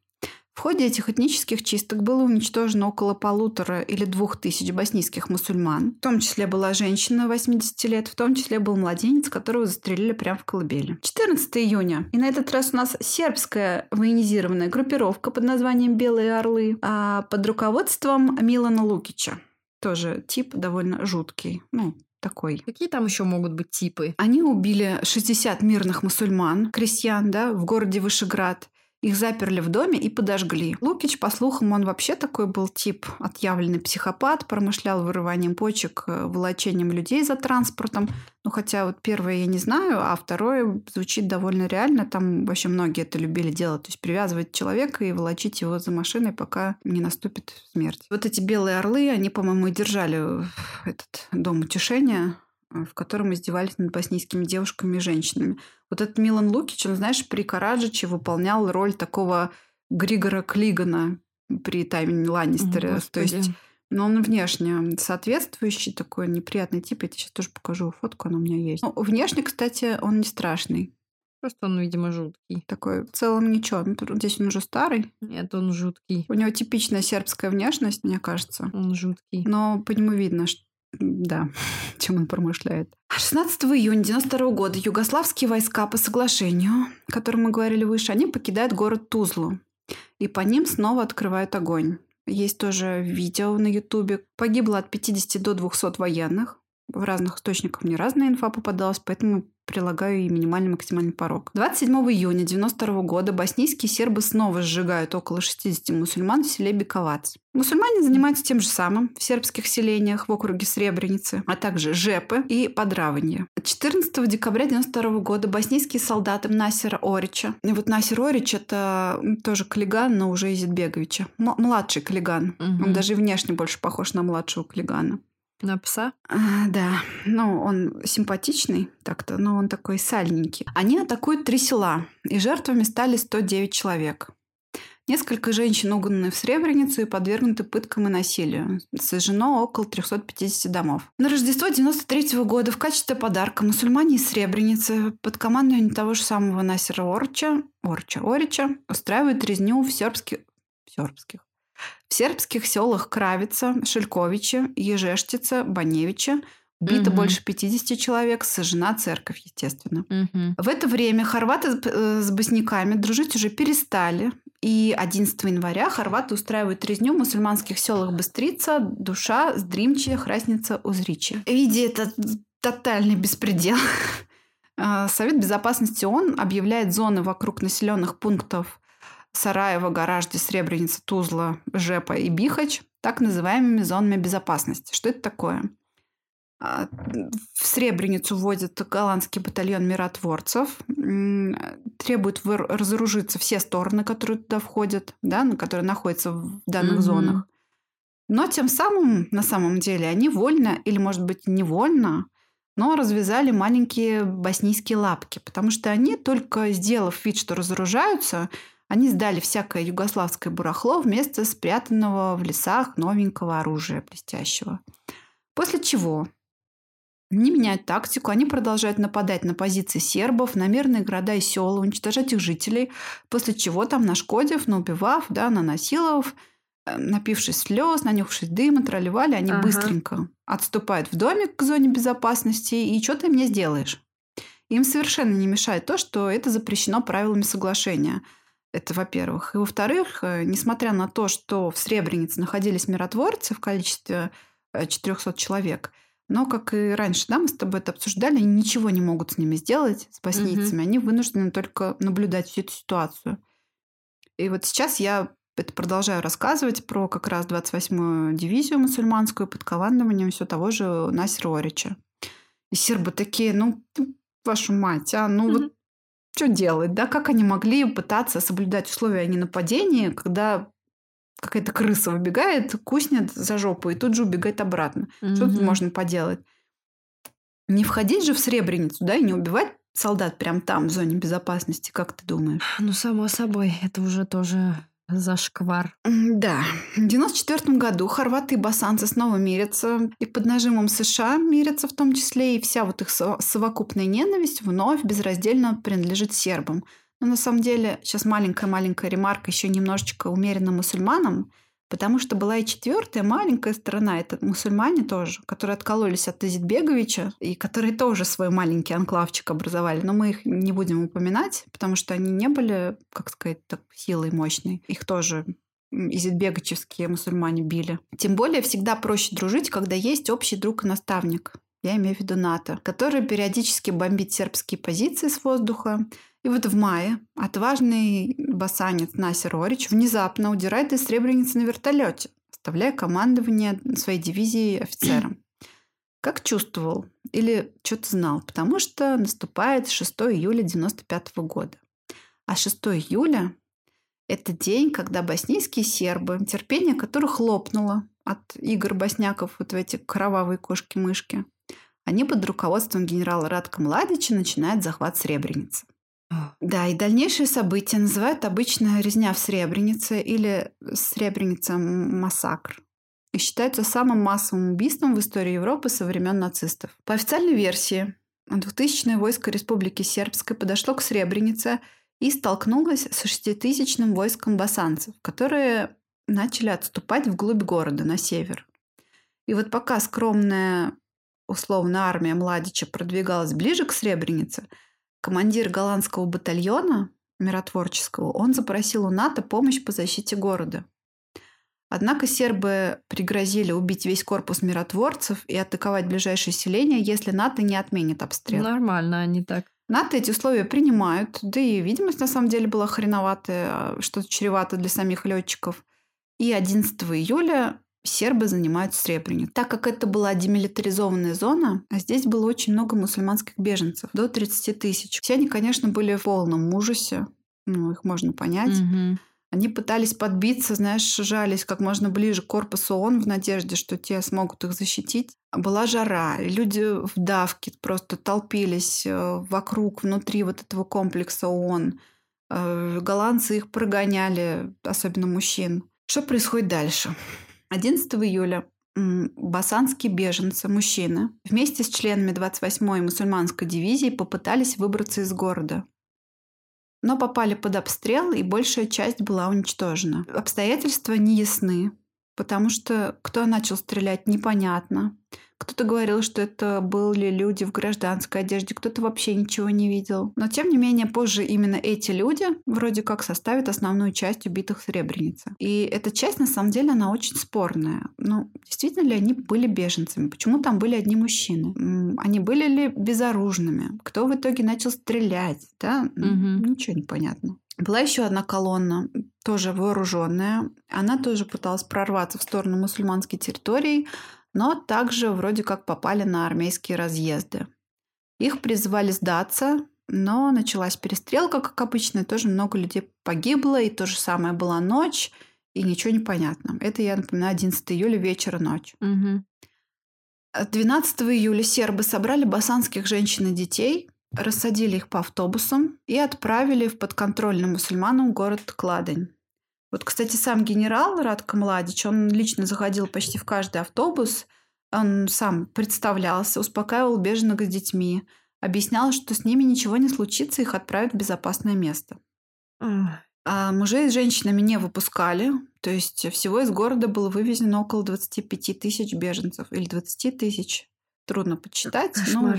В ходе этих этнических чисток было уничтожено около полутора или двух тысяч боснийских мусульман. В том числе была женщина восьмидесяти лет, в том числе был младенец, которого застрелили прямо в колыбели. четырнадцатого июня. И на этот раз у нас сербская военизированная группировка под названием «Белые орлы» под руководством Милана Лукича. Тоже тип довольно жуткий. Ну, такой. Какие там еще могут быть типы? Они убили шестьдесят мирных мусульман, крестьян, да, в городе Вышеград. Их заперли в доме и подожгли. Лукич, по слухам, он вообще такой был тип отъявленный психопат, промышлял вырыванием почек, волочением людей за транспортом. Ну, хотя вот первое я не знаю, а второе звучит довольно реально. Там вообще многие это любили делать. То есть привязывать человека и волочить его за машиной, пока не наступит смерть. Вот эти белые орлы, они, по-моему, и держали этот дом утешения, в котором издевались над боснийскими девушками и женщинами. Вот этот Милан Лукич, он, знаешь, при Караджиче выполнял роль такого Григора Клигана, при Тайвине Ланнистере. То есть, но он внешне соответствующий, такой неприятный тип. Я тебе сейчас тоже покажу фотку, она у меня есть. Ну, внешне, кстати, он не страшный. Просто он, видимо, жуткий. Такой, в целом, ничего. Здесь он уже старый. Нет, он жуткий. У него типичная сербская внешность, мне кажется. Он жуткий. Но по нему видно, что... да, чем он промышляет. шестнадцатого июня девяносто второго года югославские войска по соглашению, о котором мы говорили выше, они покидают город Тузлу. И по ним снова открывают огонь. Есть тоже видео на Ютубе. Погибло от пятидесяти до двухсот военных. В разных источниках мне разная инфа попадалась, поэтому прилагаю и минимальный, максимальный порог. двадцать седьмого июня девяносто второго года боснийские сербы снова сжигают около шестидесяти мусульман в селе Бековац. Мусульмане занимаются тем же самым в сербских селениях в округе Сребреницы, а также жепы и подраванье. четырнадцатого декабря девяносто второго года боснийские солдаты Насера Орича. И вот Насер Орич — это тоже Калиган, но уже Изетбеговича. М- младший Калиган. Угу. Он даже внешне больше похож на младшего Калигана. На пса? А, да. Ну, он симпатичный так-то, но он такой сальненький. Они атакуют три села, и жертвами стали сто девять человек. Несколько женщин угнаны в Сребреницу и подвергнуты пыткам и насилию. Сожжено около трёхсот пятидесяти домов. На Рождество девяносто третьего года в качестве подарка мусульмане из Сребреницы под командованием того же самого Насера Орича, Орича, Орича устраивают резню в сербских... сербских. В сербских селах Кравица, Шельковичи, Ежештица, Баневичи убито угу. больше пятидесяти человек, сожжена церковь, естественно. Угу. В это время хорваты с босняками дружить уже перестали. И одиннадцатого января хорваты устраивают резню в мусульманских селах Быстрица, Душа, Здримче, Храсница, Узричи. Видя этот тотальный беспредел, Совет Безопасности ООН объявляет зоны вокруг населенных пунктов Сараево, Гаражде, Сребреница, Тузла, Жепа и Бихач так называемыми зонами безопасности. Что это такое? В Сребреницу вводят голландский батальон миротворцев, требуют разоружиться все стороны, которые туда входят, да, которые находятся в данных mm-hmm. зонах. Но тем самым, на самом деле, они вольно или, может быть, невольно, но развязали маленькие боснийские лапки, потому что они, только сделав вид, что разоружаются, они сдали всякое югославское барахло вместо спрятанного в лесах новенького оружия блестящего. После чего они меняют тактику, они продолжают нападать на позиции сербов, на мирные города и села, уничтожать их жителей, после чего там, нашкодив, наубивав, да, нанасиловав, напившись слез, нанюхавшись дыма, тролливали, они ага. быстренько отступают в домик к зоне безопасности, и что ты мне сделаешь? Им совершенно не мешает то, что это запрещено правилами соглашения. Это, во-первых. И, во-вторых, несмотря на то, что в Сребренице находились миротворцы в количестве четырёхсот человек, но, как и раньше, да, мы с тобой это обсуждали, они ничего не могут с ними сделать, с боснийцами. Угу. Они вынуждены только наблюдать всю эту ситуацию. И вот сейчас я это продолжаю рассказывать про как раз двадцать восьмую дивизию мусульманскую под командованием все того же Насера Орича. И сербы такие, ну, вашу мать, а, ну, угу. вот что делать, да? Как они могли пытаться соблюдать условия о ненападении, когда какая-то крыса выбегает, куснет за жопу и тут же убегает обратно? Mm-hmm. Что тут можно поделать? Не входить же в Сребреницу, да, и не убивать солдат прям там, в зоне безопасности, как ты думаешь? Ну, само собой, это уже тоже зашквар. Да. В девяносто четвёртом году хорваты и босанцы снова мирятся. И под нажимом США мирятся в том числе. И вся вот их совокупная ненависть вновь безраздельно принадлежит сербам. Но на самом деле сейчас маленькая-маленькая ремарка еще немножечко умеренно мусульманам. Потому что была и четвертая маленькая страна. Это мусульмане тоже, которые откололись от Изетбеговича. И которые тоже свой маленький анклавчик образовали. Но мы их не будем упоминать, потому что они не были, как сказать, так, силой мощной. Их тоже изетбеговичевские мусульмане били. Тем более всегда проще дружить, когда есть общий друг и наставник. Я имею в виду НАТО, который периодически бомбит сербские позиции с воздуха. И вот в мае отважный босанец Насер Орич внезапно удирает из Сребреницы на вертолете, оставляя командование своей дивизии офицером. Как чувствовал или что-то знал, потому что наступает шестого июля девяносто пятого года. А шестого июля – это день, когда боснийские сербы, терпение которых лопнуло от игр босняков вот в эти кровавые кошки-мышки, они под руководством генерала Ратко Младича начинают захват Сребреницы. Да, и дальнейшие события называют обычно резня в Сребренице или Сребреница массакр. И считается самым массовым убийством в истории Европы со времен нацистов. По официальной версии, двухтысячное войско Республики Сербской подошло к Сребренице и столкнулось с шеститысячным войском басанцев, которые начали отступать вглубь города, на север. И вот пока скромная условно армия Младича продвигалась ближе к Сребренице, командир голландского батальона миротворческого, он запросил у НАТО помощь по защите города. Однако сербы пригрозили убить весь корпус миротворцев и атаковать ближайшие селения, если НАТО не отменит обстрел. Нормально они так. НАТО эти условия принимают, да и видимость на самом деле была хреноватая, что-то чревато для самих летчиков. И одиннадцатого июля сербы занимают Сребреницу. Так как это была демилитаризованная зона, а здесь было очень много мусульманских беженцев, до тридцати тысяч. Все они, конечно, были в полном ужасе, ну, их можно понять. Угу. Они пытались подбиться, знаешь, жались как можно ближе к корпусу ООН в надежде, что те смогут их защитить. Была жара, люди в давке просто толпились вокруг, внутри вот этого комплекса ООН. Голландцы их прогоняли, особенно мужчин. Что происходит дальше? одиннадцатого июля басанские беженцы, мужчины, вместе с членами двадцать восьмой мусульманской дивизии попытались выбраться из города. Но попали под обстрел, и большая часть была уничтожена. Обстоятельства не ясны, потому что кто начал стрелять, непонятно. Кто-то говорил, что это были люди в гражданской одежде, кто-то вообще ничего не видел. Но, тем не менее, позже именно эти люди вроде как составят основную часть убитых в Сребренице. И эта часть, на самом деле, она очень спорная. Ну, действительно ли они были беженцами? Почему там были одни мужчины? Они были ли безоружными? Кто в итоге начал стрелять? Да? Угу. Ничего не понятно. Была еще одна колонна, тоже вооруженная. Она тоже пыталась прорваться в сторону мусульманской территории, но также вроде как попали на армейские разъезды. Их призывали сдаться, но началась перестрелка, как обычно, и тоже много людей погибло, и то же самое была ночь, и ничего не понятно. Это, я напоминаю, одиннадцатого июля, вечера, ночь. Угу. двенадцатого июля сербы собрали басанских женщин и детей, рассадили их по автобусам и отправили в подконтрольный мусульманам город Кладань. Вот, кстати, сам генерал Ратко Младич, он лично заходил почти в каждый автобус, он сам представлялся, успокаивал беженок с детьми, объяснял, что с ними ничего не случится, их отправят в безопасное место. А мужей с женщинами не выпускали, то есть всего из города было вывезено около двадцати пяти тысяч беженцев, или двадцати тысяч, трудно подсчитать, но...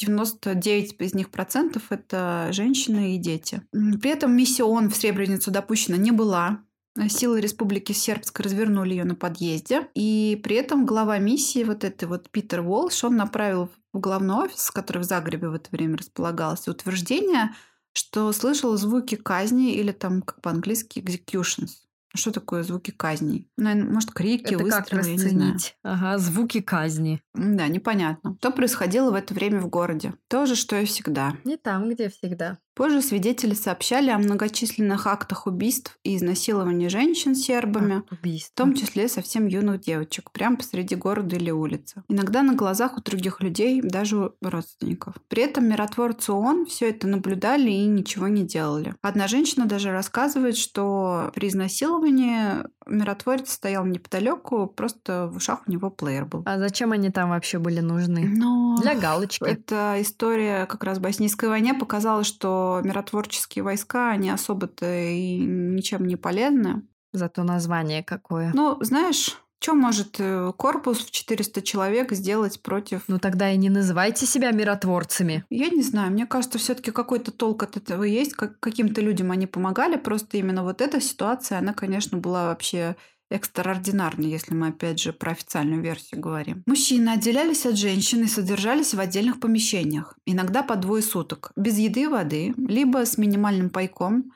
девяносто девять из них процентов – это женщины и дети. При этом миссия ООН в Сребреницу допущена не была. Силы Республики Сербской развернули ее на подъезде. И при этом глава миссии, вот этот вот Питер Волш, он направил в главный офис, который в Загребе в это время располагался, утверждение, что слышал звуки казни или там, как по-английски, executions. Что такое звуки казни? Ну, может, крики, это выстрелы, как расценить? Я не знаю. Ага, звуки казни. Да, непонятно. Что происходило в это время в городе? То же, что и всегда. Не там, где всегда. Позже свидетели сообщали о многочисленных актах убийств и изнасилований женщин сербами, в том числе совсем юных девочек, прямо посреди города или улицы. Иногда на глазах у других людей, даже у родственников. При этом миротворцы ООН все это наблюдали и ничего не делали. Одна женщина даже рассказывает, что при изнасиловании миротворец стоял неподалеку, просто в ушах у него плеер был. А зачем они там вообще были нужны? Но... Для галочки. Эта история как раз в Боснийской войне показала, что миротворческие войска, они особо-то и ничем не полезны. Зато название какое. Ну, знаешь, что может корпус в четыреста человек сделать против... Ну, тогда и не называйте себя миротворцами. Я не знаю. Мне кажется, все-таки какой-то толк от этого есть. Как- каким-то людям они помогали. Просто именно вот эта ситуация, она, конечно, была вообще... экстраординарно, если мы, опять же, про официальную версию говорим. Мужчины отделялись от женщин и содержались в отдельных помещениях, иногда по двое суток, без еды и воды, либо с минимальным пайком,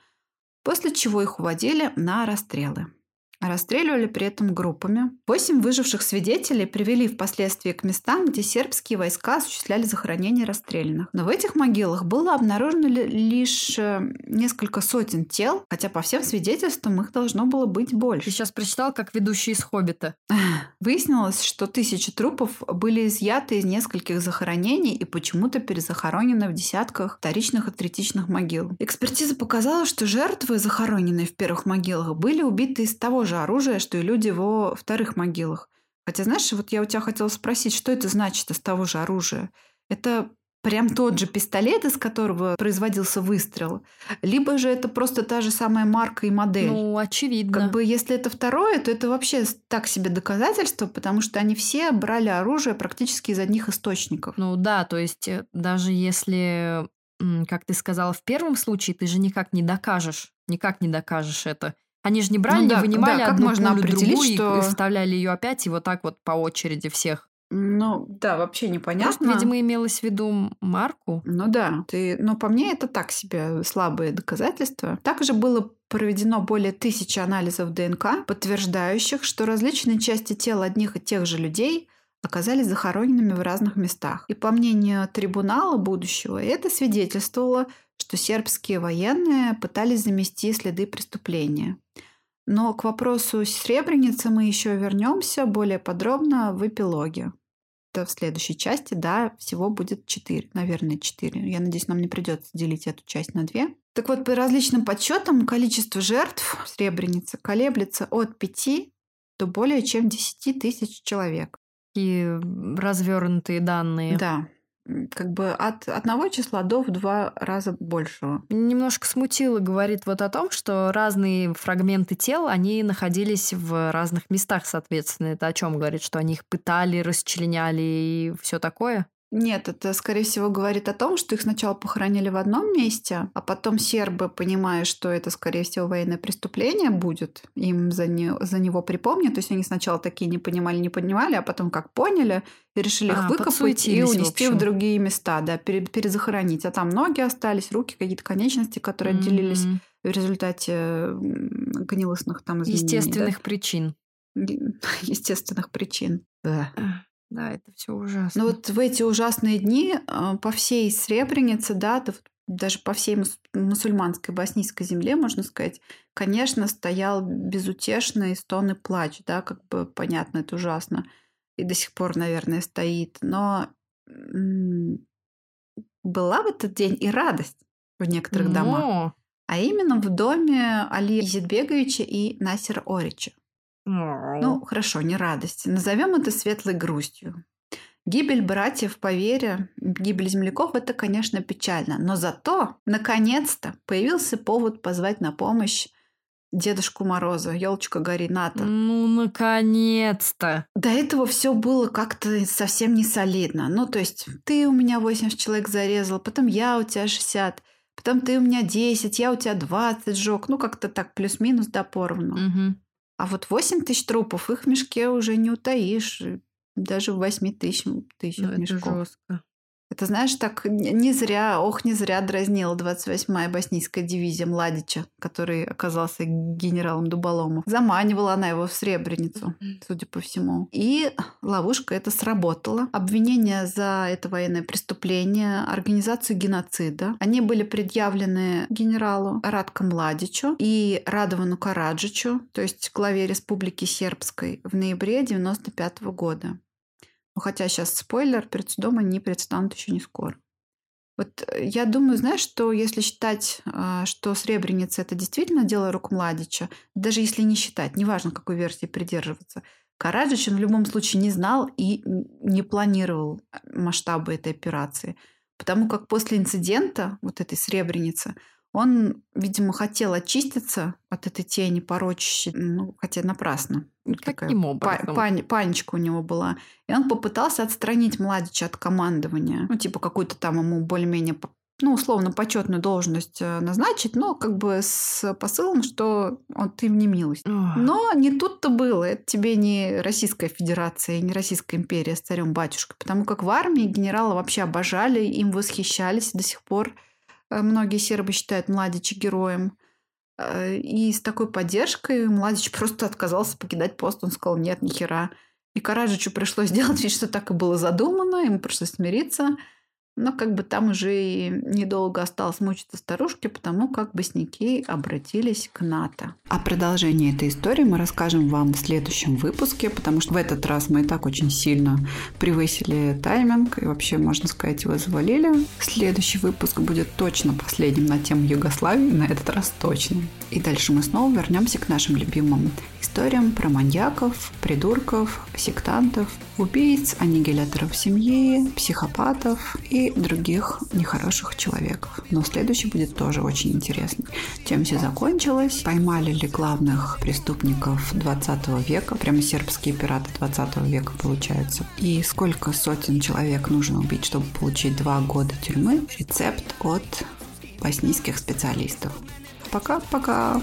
после чего их уводили на расстрелы. Расстреливали при этом группами. Восемь выживших свидетелей привели впоследствии к местам, где сербские войска осуществляли захоронение расстрелянных. Но в этих могилах было обнаружено лишь несколько сотен тел, хотя по всем свидетельствам их должно было быть больше. Ты сейчас прочитал, как ведущий из «Хоббита». Выяснилось, что тысячи трупов были изъяты из нескольких захоронений и почему-то перезахоронены в десятках вторичных и третичных могил. Экспертиза показала, что жертвы, захороненные в первых могилах, были убиты из того же оружие, что и люди во вторых могилах. Хотя, знаешь, вот я у тебя хотела спросить, что это значит из того же оружия? Это прям тот же пистолет, из которого производился выстрел? Либо же это просто та же самая марка и модель? Ну, очевидно. Как бы, если это второе, то это вообще так себе доказательство, потому что они все брали оружие практически из одних источников. Ну да, то есть даже если, как ты сказала, в первом случае, ты же никак не докажешь, никак не докажешь это. Они же не брали, ну, да, не вынимали да, одну можно пулю другую что... и вставляли ее опять, и вот так вот по очереди всех. Ну, да, вообще непонятно. Просто, видимо, имелось в виду марку. Ну да, ты... но по мне это так себе слабые доказательства. Также было проведено более тысячи анализов ДНК, подтверждающих, что различные части тел одних и тех же людей оказались захороненными в разных местах. И по мнению трибунала будущего, это свидетельствовало, что сербские военные пытались замести следы преступления. Но к вопросу Сребреницы мы еще вернемся более подробно в эпилоге. Это в следующей части, да, всего будет четыре, наверное, четыре. Я надеюсь, нам не придется делить эту часть на две. Так вот, по различным подсчетам, количество жертв Сребреницы колеблется от пяти до более чем десяти тысяч человек. И развернутые данные. Да. Как бы от одного числа до в два раза большего. Немножко смутило, говорит, вот о том, что разные фрагменты тел, они находились в разных местах, соответственно. Это о чем говорит? Что они их пытали, расчленяли и все такое? Нет, это, скорее всего, говорит о том, что их сначала похоронили в одном месте, а потом сербы, понимая, что это, скорее всего, военное преступление будет, им за, не, за него припомнят. То есть они сначала такие не понимали, не понимали, а потом как поняли, и решили а, их выкопать и унести в, в другие места, да, перезахоронить. А там ноги остались, руки, какие-то конечности, которые mm-hmm. отделились в результате гнилостных там изменений. Естественных да? причин. Естественных причин, да. Да, это все ужасно. Но вот в эти ужасные дни по всей Сребренице, да, да даже по всей мус- мусульманской боснийской земле, можно сказать, конечно, стоял безутешный стон и плач, да, как бы понятно, это ужасно. И до сих пор, наверное, стоит. Но м- была в этот день и радость в некоторых Но... домах. А именно в доме Алии Изетбеговича и Насера Орича. Ну, хорошо, не радость. Назовем это светлой грустью. Гибель братьев по вере, гибель земляков – это, конечно, печально. Но зато, наконец-то, появился повод позвать на помощь Дедушку Мороза. Ёлочка гори, НАТО. Ну, наконец-то! До этого все было как-то совсем не солидно. Ну, то есть, ты у меня восемьдесят человек зарезал, потом я у тебя шестьдесят, потом ты у меня десять, я у тебя двадцать жёг. Ну, как-то так плюс-минус да поровну. Угу. А вот восемь тысяч трупов, их в мешке уже не утаишь. Даже в восемь тысяч, тысяч ну, мешков. Это жестко. Это, знаешь, так не зря, ох, не зря дразнила двадцать восьмая боснийская дивизия Младича, который оказался генералом Дуболомов. Заманивала она его в Сребреницу, судя по всему. И ловушка эта сработала. Обвинения за это военное преступление, организацию геноцида, они были предъявлены генералу Ратко Младичу и Радовану Караджичу, то есть главе Республики Сербской, в ноябре девяносто пятого года. Ну, хотя сейчас спойлер, перед судом они предстанут еще не скоро. Вот я думаю, знаешь, что если считать, что Сребреница – это действительно дело рук Младича, даже если не считать, неважно, какой версии придерживаться, Караджич в любом случае не знал и не планировал масштабы этой операции. Потому как после инцидента, вот этой Сребреницы, он, видимо, хотел очиститься от этой тени порочащей, ну, хотя напрасно. Каким образом? Пани- паничка у него была. И он попытался отстранить Младича от командования. Ну, типа, какую-то там ему более-менее, ну, условно, почетную должность назначить, но как бы с посылом, что он, ты в немилость. Но не тут-то было. Это тебе не Российская Федерация, не Российская империя с царем-батюшкой. Потому как в армии генерала вообще обожали, им восхищались до сих пор. Многие сербы считают Младича героем. И с такой поддержкой Младич просто отказался покидать пост. Он сказал: нет, нихера. И Караджичу пришлось сделать вид, что так и было задумано. Ему пришлось смириться. Но как бы там уже и недолго осталось мучиться старушке, потому как босняки обратились к НАТО. О продолжении этой истории мы расскажем вам в следующем выпуске, потому что в этот раз мы и так очень сильно превысили тайминг и вообще, можно сказать, его завалили. Следующий выпуск будет точно последним на тему Югославии, на этот раз точно. И дальше мы снова вернемся к нашим любимым историям про маньяков, придурков, сектантов, убийц, аннигиляторов семьи, психопатов и других нехороших человеков. Но следующий будет тоже очень интересный. Чем все закончилось? Поймали ли главных преступников двадцатого века? Прямо сербские пираты двадцатого века получаются. И сколько сотен человек нужно убить, чтобы получить два года тюрьмы? Рецепт от боснийских специалистов. Пока-пока!